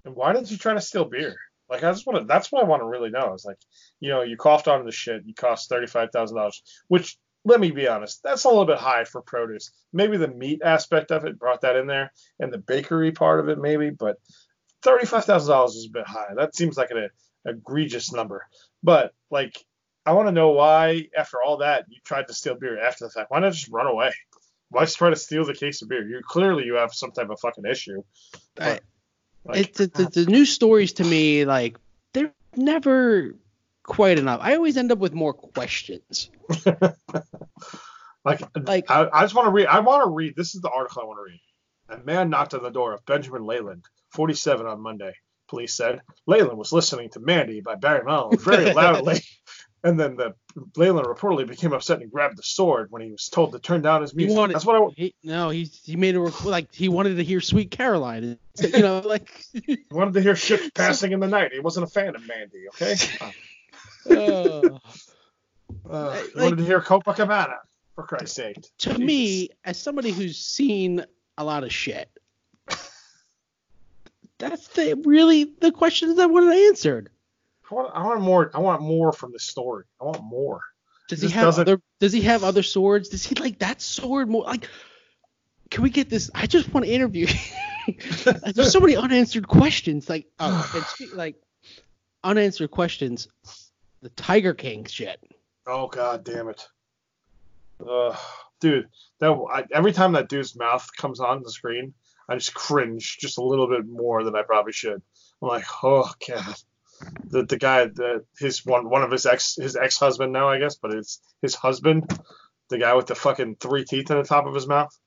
And why did you try to steal beer? Like that's what I want to really know. It's like, you know, you coughed on this shit. You cost $35,000, which. Let me be honest. That's a little bit high for produce. Maybe the meat aspect of it brought that in there, and the bakery part of it maybe, but $35,000 is a bit high. That seems like an egregious number. But, like, I want to know why, after all that, you tried to steal beer after the fact. Why not just run away? Why try to steal the case of beer? You have some type of fucking issue. But, the new stories to me, like, they're never quite enough. I always end up with more questions. Like I just want to read. This is the article I want to read. A man knocked on the door of Benjamin Leyland, 47, on Monday. Police said Leyland was listening to "Mandy" by Barry Manilow very loudly, and then Leyland reportedly became upset and grabbed the sword when he was told to turn down his music. That's what I want. He made a like he wanted to hear "Sweet Caroline," you know, like he wanted to hear ships passing in the night. He wasn't a fan of "Mandy," okay. You wanted to hear Copacabana, for Christ's sake. To me, as somebody who's seen a lot of shit, that's the questions I wanted answered. I want more from the story. I want more. Does he have other swords? Does he like that sword more? Like, can we get this? I just want to interview. There's so many unanswered questions. Like, unanswered questions. The Tiger King shit. Oh, God damn it. Dude, every time that dude's mouth comes on the screen, I just cringe just a little bit more than I probably should. I'm like, oh, God. The guy, his one of his ex-husband now, I guess, but it's his husband, the guy with the fucking 3 teeth in the top of his mouth.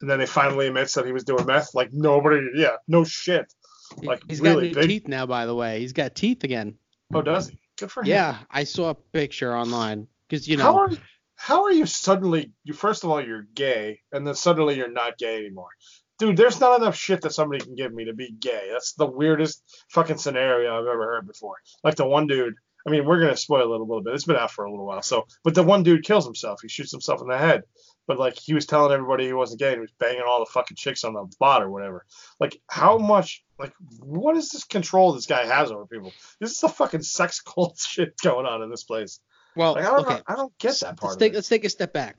And then he finally admits that he was doing meth. Like, nobody, yeah, no shit. Like, he's really got new teeth now, by the way. He's got teeth again. Oh, does he? Yeah, I saw a picture online because you know. How are you suddenly? You first of all, you're gay, and then suddenly you're not gay anymore, dude. There's not enough shit that somebody can give me to be gay. That's the weirdest fucking scenario I've ever heard before. Like the one dude. I mean, we're gonna spoil it a little bit. It's been out for a little while. So, but the one dude kills himself. He shoots himself in the head. But like he was telling everybody he wasn't gay, and he was banging all the fucking chicks on the bot or whatever. Like how much? Like what is this control this guy has over people? This is the fucking sex cult shit going on in this place. Well, like, I don't get that part. Let's take a step back.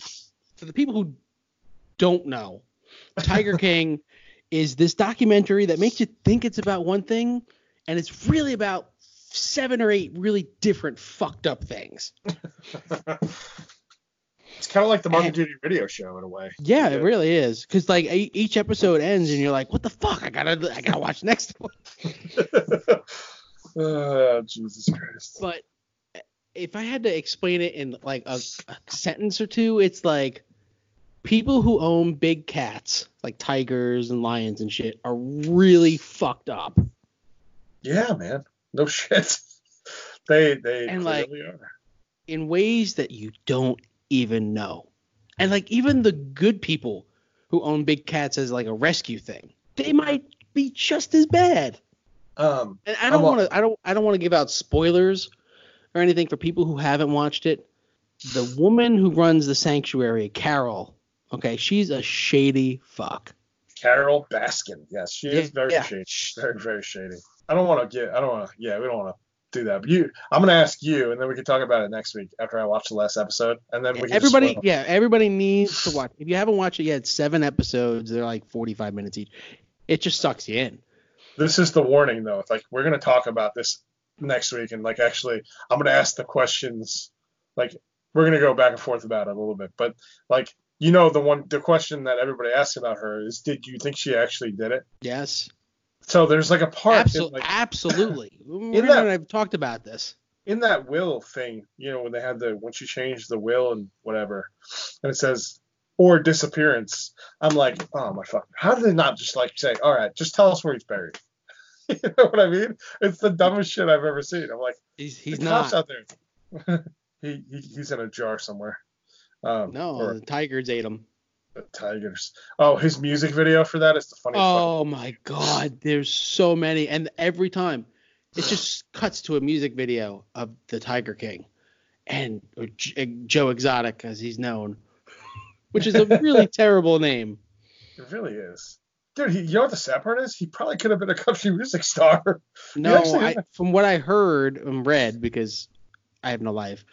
For the people who don't know, Tiger King is this documentary that makes you think it's about one thing, and it's really about 7 or 8 really different fucked up things. kind of like the Mark and Duty radio show in a way. Yeah, it really is. Because like each episode ends and you're like, what the fuck? I gotta watch the next one. Oh, Jesus Christ. But if I had to explain it in like a sentence or two, it's like people who own big cats, like tigers and lions and shit, are really fucked up. Yeah, man. No shit. They and clearly like, are. In ways that you don't even know. And like even the good people who own big cats as like a rescue thing, they might be just as bad. And I don't want to give out spoilers or anything for people who haven't watched it. The woman who runs the sanctuary, Carol, okay, she's a shady fuck. Carol Baskin, yes, she is very shady, very, very shady. We don't want to do that. But I'm gonna ask you, and then we can talk about it next week after I watch the last episode, and then we can. Everybody needs to watch. If you haven't watched it yet, 7 episodes. They're like 45 minutes each. It just sucks you in. This is the warning, though. It's like we're gonna talk about this next week, and like actually, I'm gonna ask the questions. Like we're gonna go back and forth about it a little bit, but like. You know, the question that everybody asks about her is, did you think she actually did it? Yes. So there's like a part. Absolutely. I've talked about this. In that will thing, you know, when she changed the will and whatever, and it says, or disappearance. I'm like, oh my fuck. How did they not just like say, all right, just tell us where he's buried? You know what I mean? It's the dumbest shit I've ever seen. I'm like, he's not out there. He's in a jar somewhere. The tigers ate him. The tigers. Oh, his music video for that is the funniest. Oh my God, there's so many, and every time it just cuts to a music video of the Tiger King, or Joe Exotic as he's known, which is a really terrible name. It really is, dude. You know what the sad part is? He probably could have been a country music star. No, from what I heard and read, because I have no life.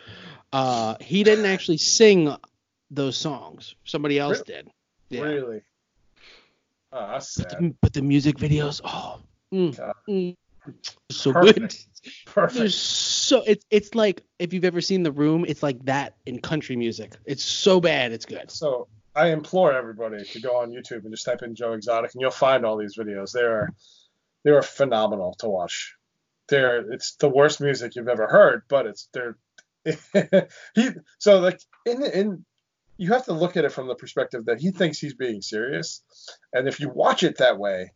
He didn't actually sing those songs. Somebody else did. Yeah. Really? Oh, that's sad. But the music videos, so perfect. Good. Perfect. There's so it's like if you've ever seen The Room, it's like that in country music. It's so bad, it's good. So I implore everybody to go on YouTube and just type in Joe Exotic, and you'll find all these videos. They are phenomenal to watch. It's the worst music you've ever heard, but they're. You have to look at it from the perspective that he thinks he's being serious, and if you watch it that way,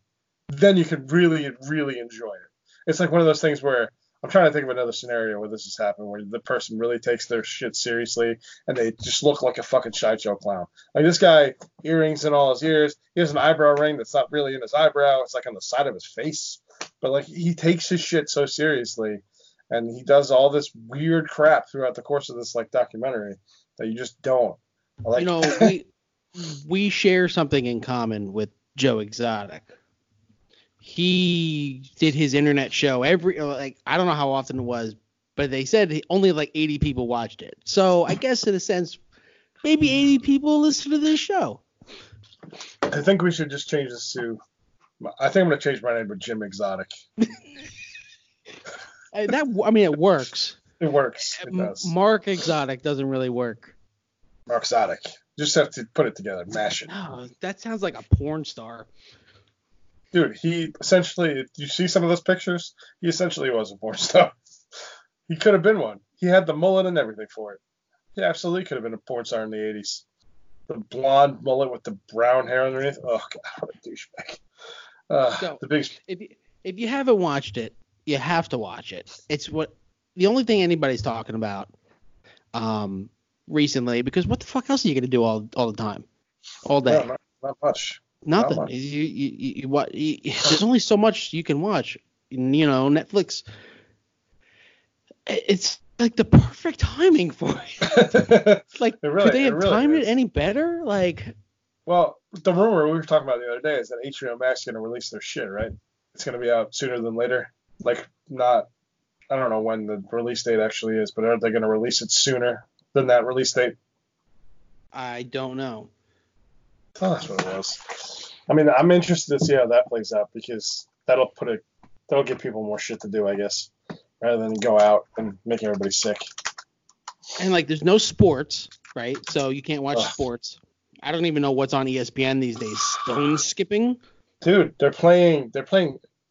then you can really, really enjoy it. It's like one of those things where I'm trying to think of another scenario where this has happened, where the person really takes their shit seriously and they just look like a fucking sideshow clown. Like this guy, earrings in all his ears, he has an eyebrow ring that's not really in his eyebrow, it's like on the side of his face, but like he takes his shit so seriously. And he does all this weird crap throughout the course of this like documentary that you just don't. Like, you know, we share something in common with Joe Exotic. He did his internet show I don't know how often it was, but they said only like 80 people watched it. So I guess in a sense, maybe 80 people listen to this show. I think we should just change this to. I think I'm gonna change my name to Jim Exotic. It works. It works. It does. Marc Exotic doesn't really work. Marc Exotic. Just have to put it together. Mash it. No, that sounds like a porn star. Dude, he essentially, you see some of those pictures? He essentially was a porn star. He could have been one. He had the mullet and everything for it. He absolutely could have been a porn star in the 80s. The blonde mullet with the brown hair underneath. Oh, God, what a douchebag. If you haven't watched it, you have to watch it. It's the only thing anybody's talking about recently, because what the fuck else are you going to do all the time? All day? No, not much. Nothing. Not much. You there's only so much you can watch. You know, Netflix. It's like the perfect timing for it. Like, could they have timed it any better? Like, well, the rumor we were talking about the other day is that HBO Max is going to release their shit, right? It's going to be out sooner than later. Like, I don't know when the release date actually is, but are they going to release it sooner than that release date? I don't know. Oh, that's what it was. I mean, I'm interested to see how that plays out, because that'll give people more shit to do, I guess, rather than go out and make everybody sick. And like, there's no sports. right? So you can't watch sports. I don't even know what's on ESPN these days. Stone skipping? Dude, they're playing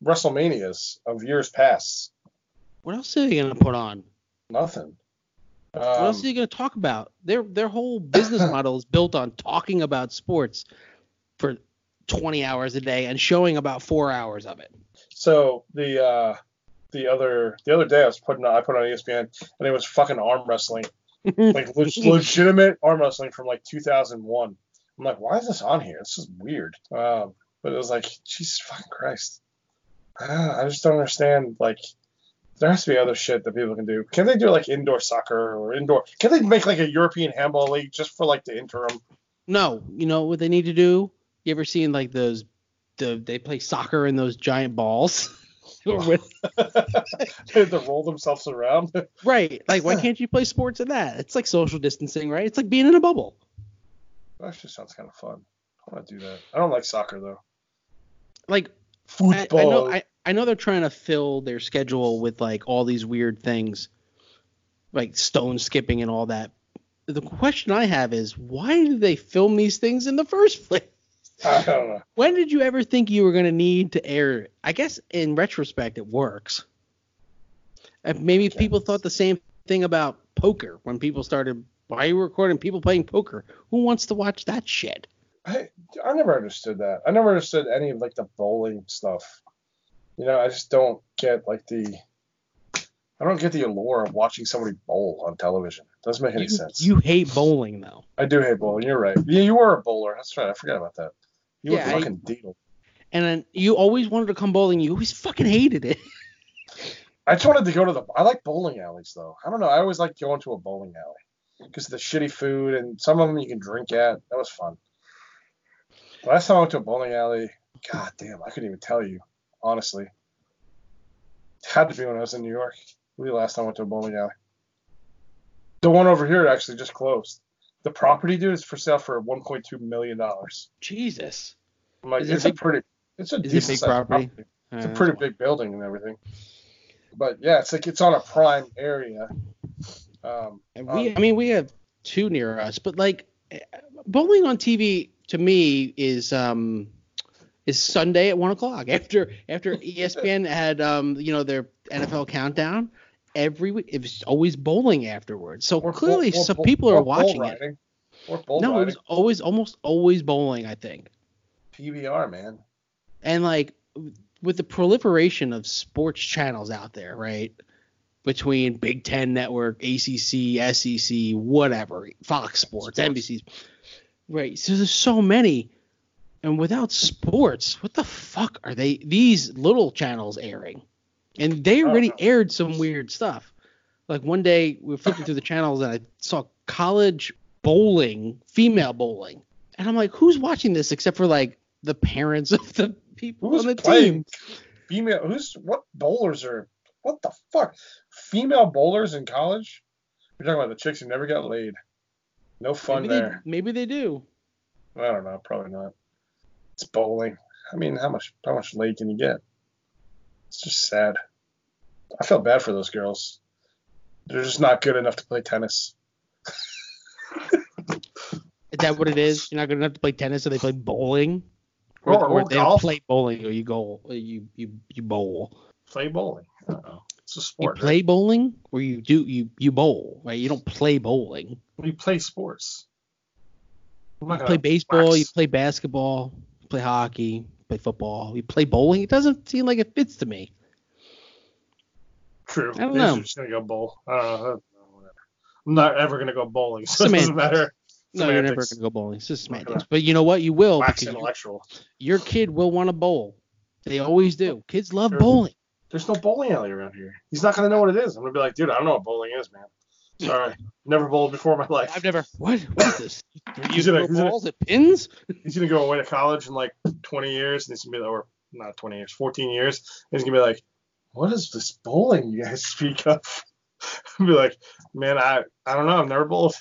WrestleManias of years past. What else are they gonna put on? Nothing. What else are you gonna talk about? Their whole business model is built on talking about sports for 20 hours a day and showing about 4 hours of it. So the other day I put on ESPN and it was fucking arm wrestling, like legitimate arm wrestling from like 2001. I'm like, why is this on here? This is weird. But it was like, Jesus fucking Christ. I just don't understand. Like, there has to be other shit that people can do. Can they do like indoor soccer or indoor? Can they make like a European handball league just for like the interim? No, you know what they need to do? You ever seen like those? They play soccer in those giant balls. They have to roll themselves around. Right. Like, why can't you play sports in that? It's like social distancing, right? It's like being in a bubble. That actually sounds kind of fun. I want to do that. I don't like soccer though. Like football. I know they're trying to fill their schedule with like all these weird things, like stone skipping and all that. The question I have is, why do they film these things in the first place? I don't know. When did you ever think you were going to need to air it? I guess in retrospect, it works. Maybe people thought the same thing about poker when people started. Why are you recording people playing poker? Who wants to watch that shit? I never understood that. I never understood any of like the bowling stuff. You know, I just don't get like the allure of watching somebody bowl on television. It doesn't make any sense. You hate bowling though. I do hate bowling. You're right. Yeah, you were a bowler. That's right. I forgot about that. You were fucking deedle. And then you always wanted to come bowling. You always fucking hated it. I just wanted to go to I like bowling alleys, though. I don't know. I always like going to a bowling alley because of the shitty food and some of them you can drink at. That was fun. Last time I went to a bowling alley, god damn, I couldn't even tell you, honestly. It had to be when I was in New York. We last time I went to a bowling alley. The one over here actually just closed. The property, dude, is for sale for $1.2 million. Jesus. I'm like, it's a big property. It's a pretty big building and everything. But, yeah, it's like it's on a prime area. We have two near us. But, like, bowling on TV, to me, is Sunday at 1 o'clock. After ESPN had, their NFL countdown. Every week, it was always bowling afterwards. So clearly, some people are watching it. No, it was almost always bowling, I think. PBR, man. And like with the proliferation of sports channels out there, right? Between Big Ten Network, ACC, SEC, whatever, Fox Sports, NBC's, right? So there's so many, and without sports, what the fuck are these little channels airing? And they already aired some weird stuff. Like one day we were flipping through the channels and I saw college bowling, female bowling. And I'm like, who's watching this except for like the parents of the people who's on the team? Female, what the fuck? Female bowlers in college? You're talking about the chicks who never got laid. No fun there. Maybe they do. I don't know. Probably not. It's bowling. I mean, how much laid can you get? It's just sad. I feel bad for those girls. They're just not good enough to play tennis. Is that what it is? You're not good enough to play tennis, so they play bowling? Or they don't play bowling, or you go, you bowl. Play bowling. Uh-oh. It's a sport. You play bowling, or you bowl, right? You don't play bowling. You play sports. You play baseball. You play basketball. You play hockey. Play football. We play bowling. It doesn't seem like it fits to me. True. I don't know. Just gonna go bowl. I don't know. I'm not ever gonna go bowling. So semantics. It doesn't matter. No, semantics. You're never gonna go bowling. It's just semantics. But you know what? You will. Wax intellectual. Your kid will want to bowl. They always do. Kids love bowling. There's no bowling alley around here. He's not gonna know what it is. I'm gonna be like, dude, I don't know what bowling is, man. Sorry, never bowled before in my life. I've never. What is this? Balls at pins? He's gonna go away to college in like 20 years, and he's gonna be like, or not 20 years, 14 years, and he's gonna be like, "What is this bowling you guys speak of?" I'll be like, "Man, I don't know. I've never bowled."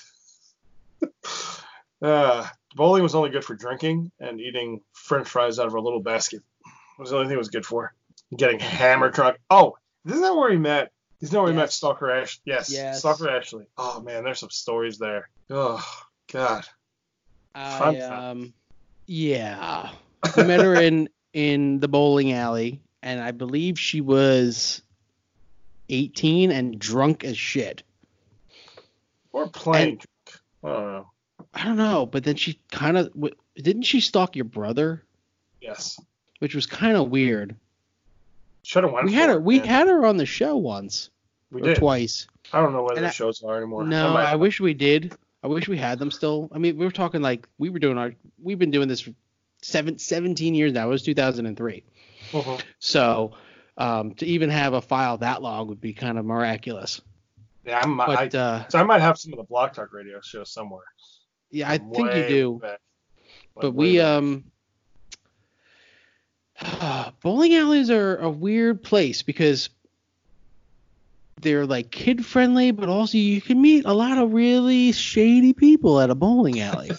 Bowling was only good for drinking and eating French fries out of a little basket. It was the only thing it was good for. Getting hammered drunk. Oh, isn't that where he met He's nowhere he met Stalker Ashley. Yes, Stalker Ashley. Oh, man, there's some stories there. Oh, God. Yeah. I met her in the bowling alley, and I believe she was 18 and drunk as shit. Or plain drunk. I don't know, but then she kind of... Didn't she stalk your brother? Yes. Which was kind of weird. We had her on the show once. We did. Twice. I don't know whether the shows are anymore. No, I wish we did. I wish we had them still. I mean, we were talking like we've been doing this for 17 years now. It was 2003. Uh-huh. So to even have a file that long would be kind of miraculous. Yeah, I might have some of the Block Talk Radio shows somewhere. Yeah, I think you do. But bowling alleys are a weird place because they're like kid friendly, but also you can meet a lot of really shady people at a bowling alley.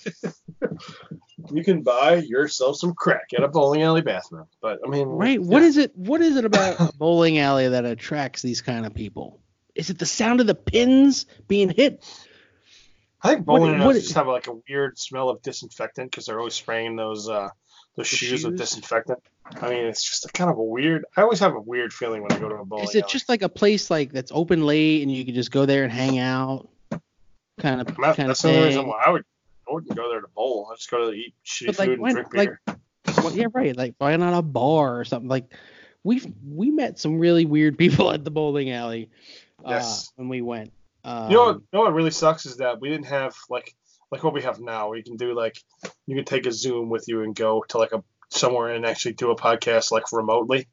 You can buy yourself some crack at a bowling alley bathroom, but I mean, right? Yeah. What is it about a bowling alley that attracts these kind of people? Is it the sound of the pins being hit? I think bowling alleys just have like a weird smell of disinfectant because they're always spraying those shoes with disinfectant. I mean, it's just kind of a weird. I always have a weird feeling when I go to a bowling alley. Is it just like a place like that's open late and you can just go there and hang out? That's the only reason why I wouldn't go there to bowl. I just go to eat shitty food and drink beer. Yeah, right. Like why not a bar or something? Like we met some really weird people at the bowling alley. Yes. When we went. You know what really sucks is that we didn't have like what we have now, where you can do like you can take a Zoom with you and go to like a somewhere and actually do a podcast like remotely.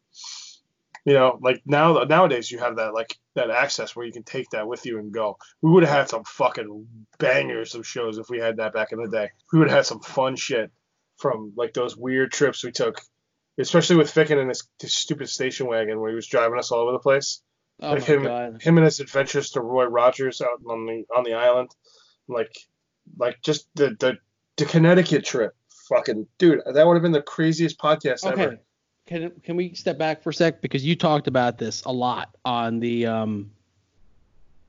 You know, like nowadays you have that like that access where you can take that with you and go. We would have had some fucking bangers of shows if we had that back in the day. We would have had some fun shit from like those weird trips we took, especially with Ficken and his stupid station wagon where he was driving us all over the place. Oh like him and his adventures to Roy Rogers out on the island, like just the Connecticut trip, fucking dude, that would have been the craziest podcast ever. Can we step back for a sec because you talked about this a lot on the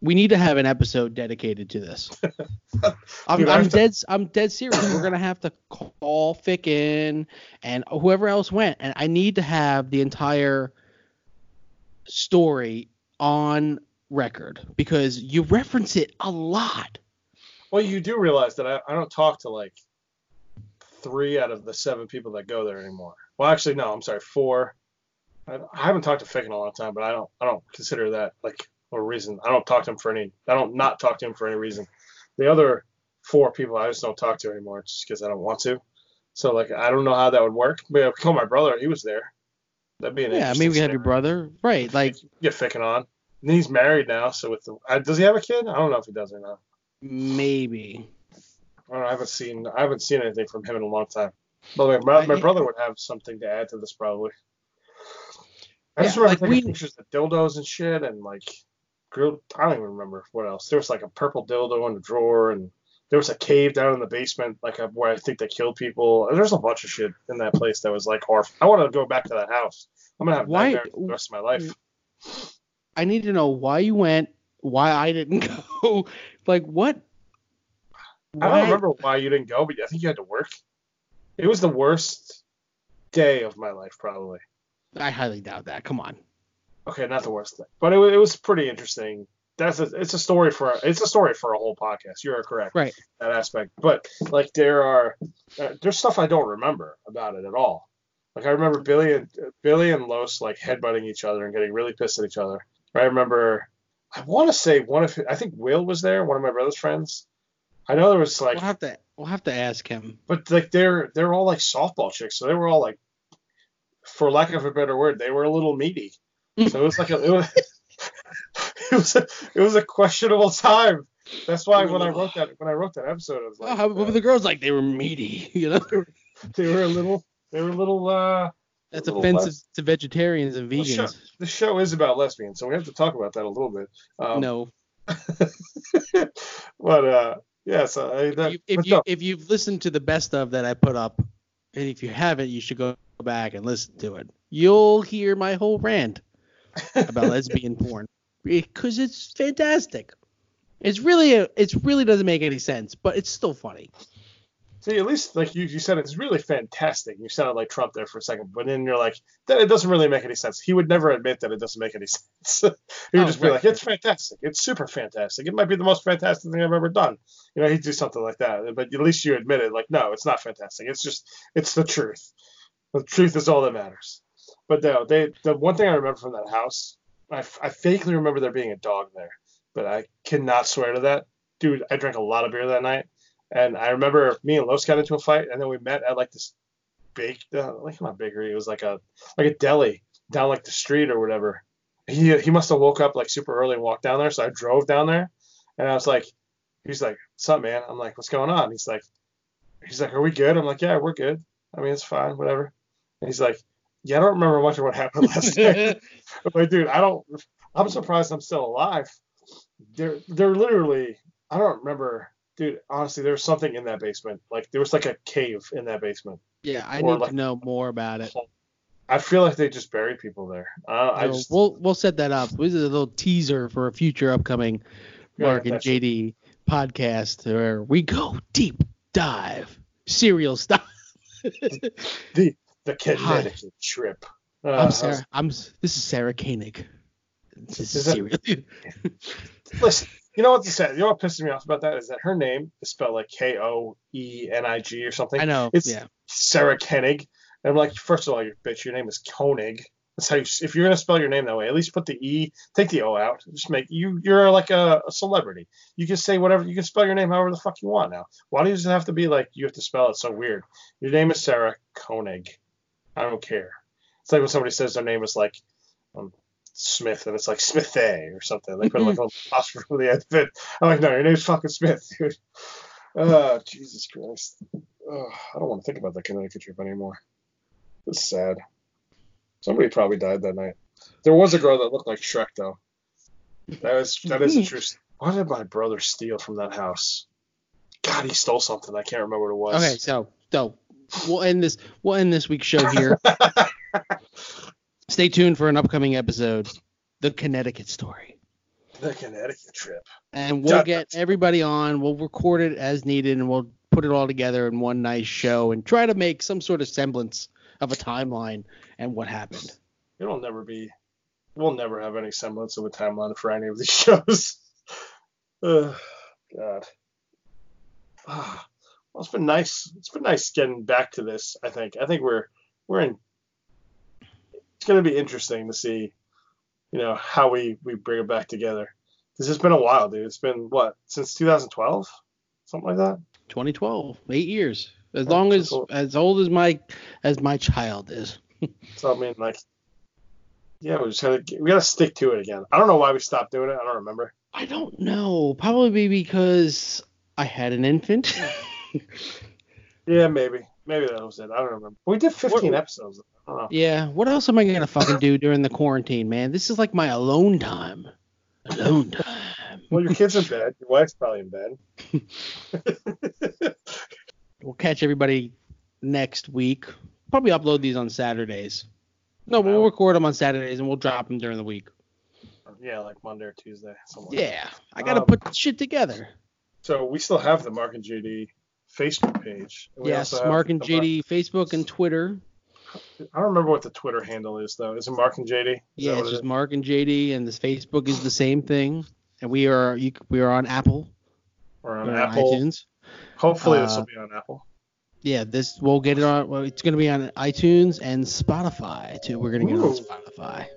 we need to have an episode dedicated to this. I'm dead serious. We're gonna have to call Ficken and whoever else went, and I need to have the entire story on record because you reference it a lot. Well, you do realize that I don't talk to like 3 out of the 7 people that go there anymore. Well, actually, no, I'm sorry, 4. I haven't talked to Fick in a long time, but I don't consider that like a reason. I don't not talk to him for any reason. The other 4 people I just don't talk to anymore. It's just because I don't want to. So like I don't know how that would work. But if I call my brother, he was there. That'd be an interesting maybe we have your brother, right? Like get Ficken on. And he's married now, so does he have a kid? I don't know if he does or not. Maybe. I don't know, I haven't seen anything from him in a long time. But my brother would have something to add to this probably. I just remember taking pictures of dildos and shit and like grilled. I don't even remember what else. There was like a purple dildo in the drawer and there was a cave down in the basement, like where I think they killed people. There's a bunch of shit in that place that was like horrible. I want to go back to that house. I'm gonna have nightmares for the rest of my life. I need to know why you went, why I didn't go. Like what? Why? I don't remember why you didn't go, but I think you had to work. It was the worst day of my life, probably. I highly doubt that. Come on. Okay, not the worst thing, but it was pretty interesting. It's a story for a whole podcast. You are correct, right? That aspect, but like there's stuff I don't remember about it at all. Like I remember Billy and Los like headbutting each other and getting really pissed at each other. I remember, I want to say I think Will was there, one of my brother's friends. I know there was like we'll have to ask him. But like they're all like softball chicks, so they were all like, for lack of a better word, they were a little meaty. So it was like It was a questionable time. That's why when I wrote that episode, I was like, the girls like they were meaty, you know. They were a little. That's a little offensive to vegetarians and vegans. Well, the show is about lesbians, so we have to talk about that a little bit. No. But yeah, so if you've listened to the best of that I put up, and if you haven't, you should go back and listen to it. You'll hear my whole rant about lesbian porn. because it's fantastic. It's really doesn't make any sense, but it's still funny. See, at least like you said, it's really fantastic. You sounded like Trump there for a second, but then you're like, that it doesn't really make any sense. He would never admit that it doesn't make any sense. He would just be like, it's fantastic. It's super fantastic. It might be the most fantastic thing I've ever done. You know, he'd do something like that. But at least you admit it. Like, no, it's not fantastic. It's just, it's the truth. The truth is all that matters. But no, the one thing I remember from that house, I vaguely remember there being a dog there, but I cannot swear to that. Dude, I drank a lot of beer that night. And I remember me and Los got into a fight, and then we met at like this big, like not bakery, it was like a deli down like the street or whatever. He must have woke up like super early and walked down there, so I drove down there, and I was like, he's like, what's up, man? I'm like, what's going on? He's like, are we good? I'm like, yeah, we're good. I mean, it's fine, whatever. And he's like, yeah, I don't remember much of what happened last night. I'm like, dude, I'm surprised I'm still alive. They're literally, I don't remember. Dude, honestly, there was something in that basement. Like, there was like a cave in that basement. Yeah, I need to know more about it. I feel like they just buried people there. We'll set that up. This is a little teaser for a future upcoming Marc and JD podcast where we go deep dive, serial style. the Connecticut trip. I'm Sarah. This is Sarah Koenig. This is serial. Listen. You know what's sad? You know what pisses me off about that is that her name is spelled like Koenig or something. I know. It's Sarah Koenig. And I'm like, first of all, you bitch, your name is Koenig. That's how you. If you're gonna spell your name that way, at least put the E, take the O out. Just make you're like a celebrity. You can say whatever. You can spell your name however the fuck you want now. Why does it have to be like you have to spell it so weird? Your name is Sarah Koenig. I don't care. It's like when somebody says their name is like. Smith, and it's like Smithay or something. They put like a little apostrophe for the end of it. I'm like, no, your name's fucking Smith, dude. Oh, Jesus Christ. Oh, I don't want to think about the Connecticut trip anymore. It's sad. Somebody probably died that night. There was a girl that looked like Shrek, though. That is interesting. What did my brother steal from that house? God, he stole something. I can't remember what it was. Okay, so we'll end this week's show here. Stay tuned for an upcoming episode, The Connecticut Story. The Connecticut Trip. And we'll get everybody on. We'll record it as needed, and we'll put it all together in one nice show and try to make some sort of semblance of a timeline and what happened. We'll never have any semblance of a timeline for any of these shows. God. Well, it's been nice. It's been nice getting back to this, I think. I think we're in... It's going to be interesting to see, you know, how we bring it back together. Because it's been a while, dude. It's been, what, since 2012? Something like that? 2012. 8 years. As old as my child is. So, I mean, like, yeah, we got to stick to it again. I don't know why we stopped doing it. I don't remember. I don't know. Probably because I had an infant. Yeah, maybe. Maybe that was it. I don't remember. We did 15 episodes. I don't know. Yeah. What else am I going to fucking do during the quarantine, man? This is like my alone time. Well, your kid's in bed. Your wife's probably in bed. We'll catch everybody next week. Probably upload these on Saturdays. No, we'll record them on Saturdays and we'll drop them during the week. Yeah, like Monday or Tuesday. Yeah. I got to put shit together. So we still have the Marc and JD Facebook page. Yes, Marc and JD Facebook and Twitter. I don't remember what the Twitter handle is, though. Is it Marc and JD? Yeah, it's just Marc and JD, and this Facebook is the same thing. And we are on Apple. We're on Apple. iTunes. Hopefully this will be on Apple. Yeah, we'll get it on. Well, it's going to be on iTunes and Spotify, too. We're going to get it on Spotify.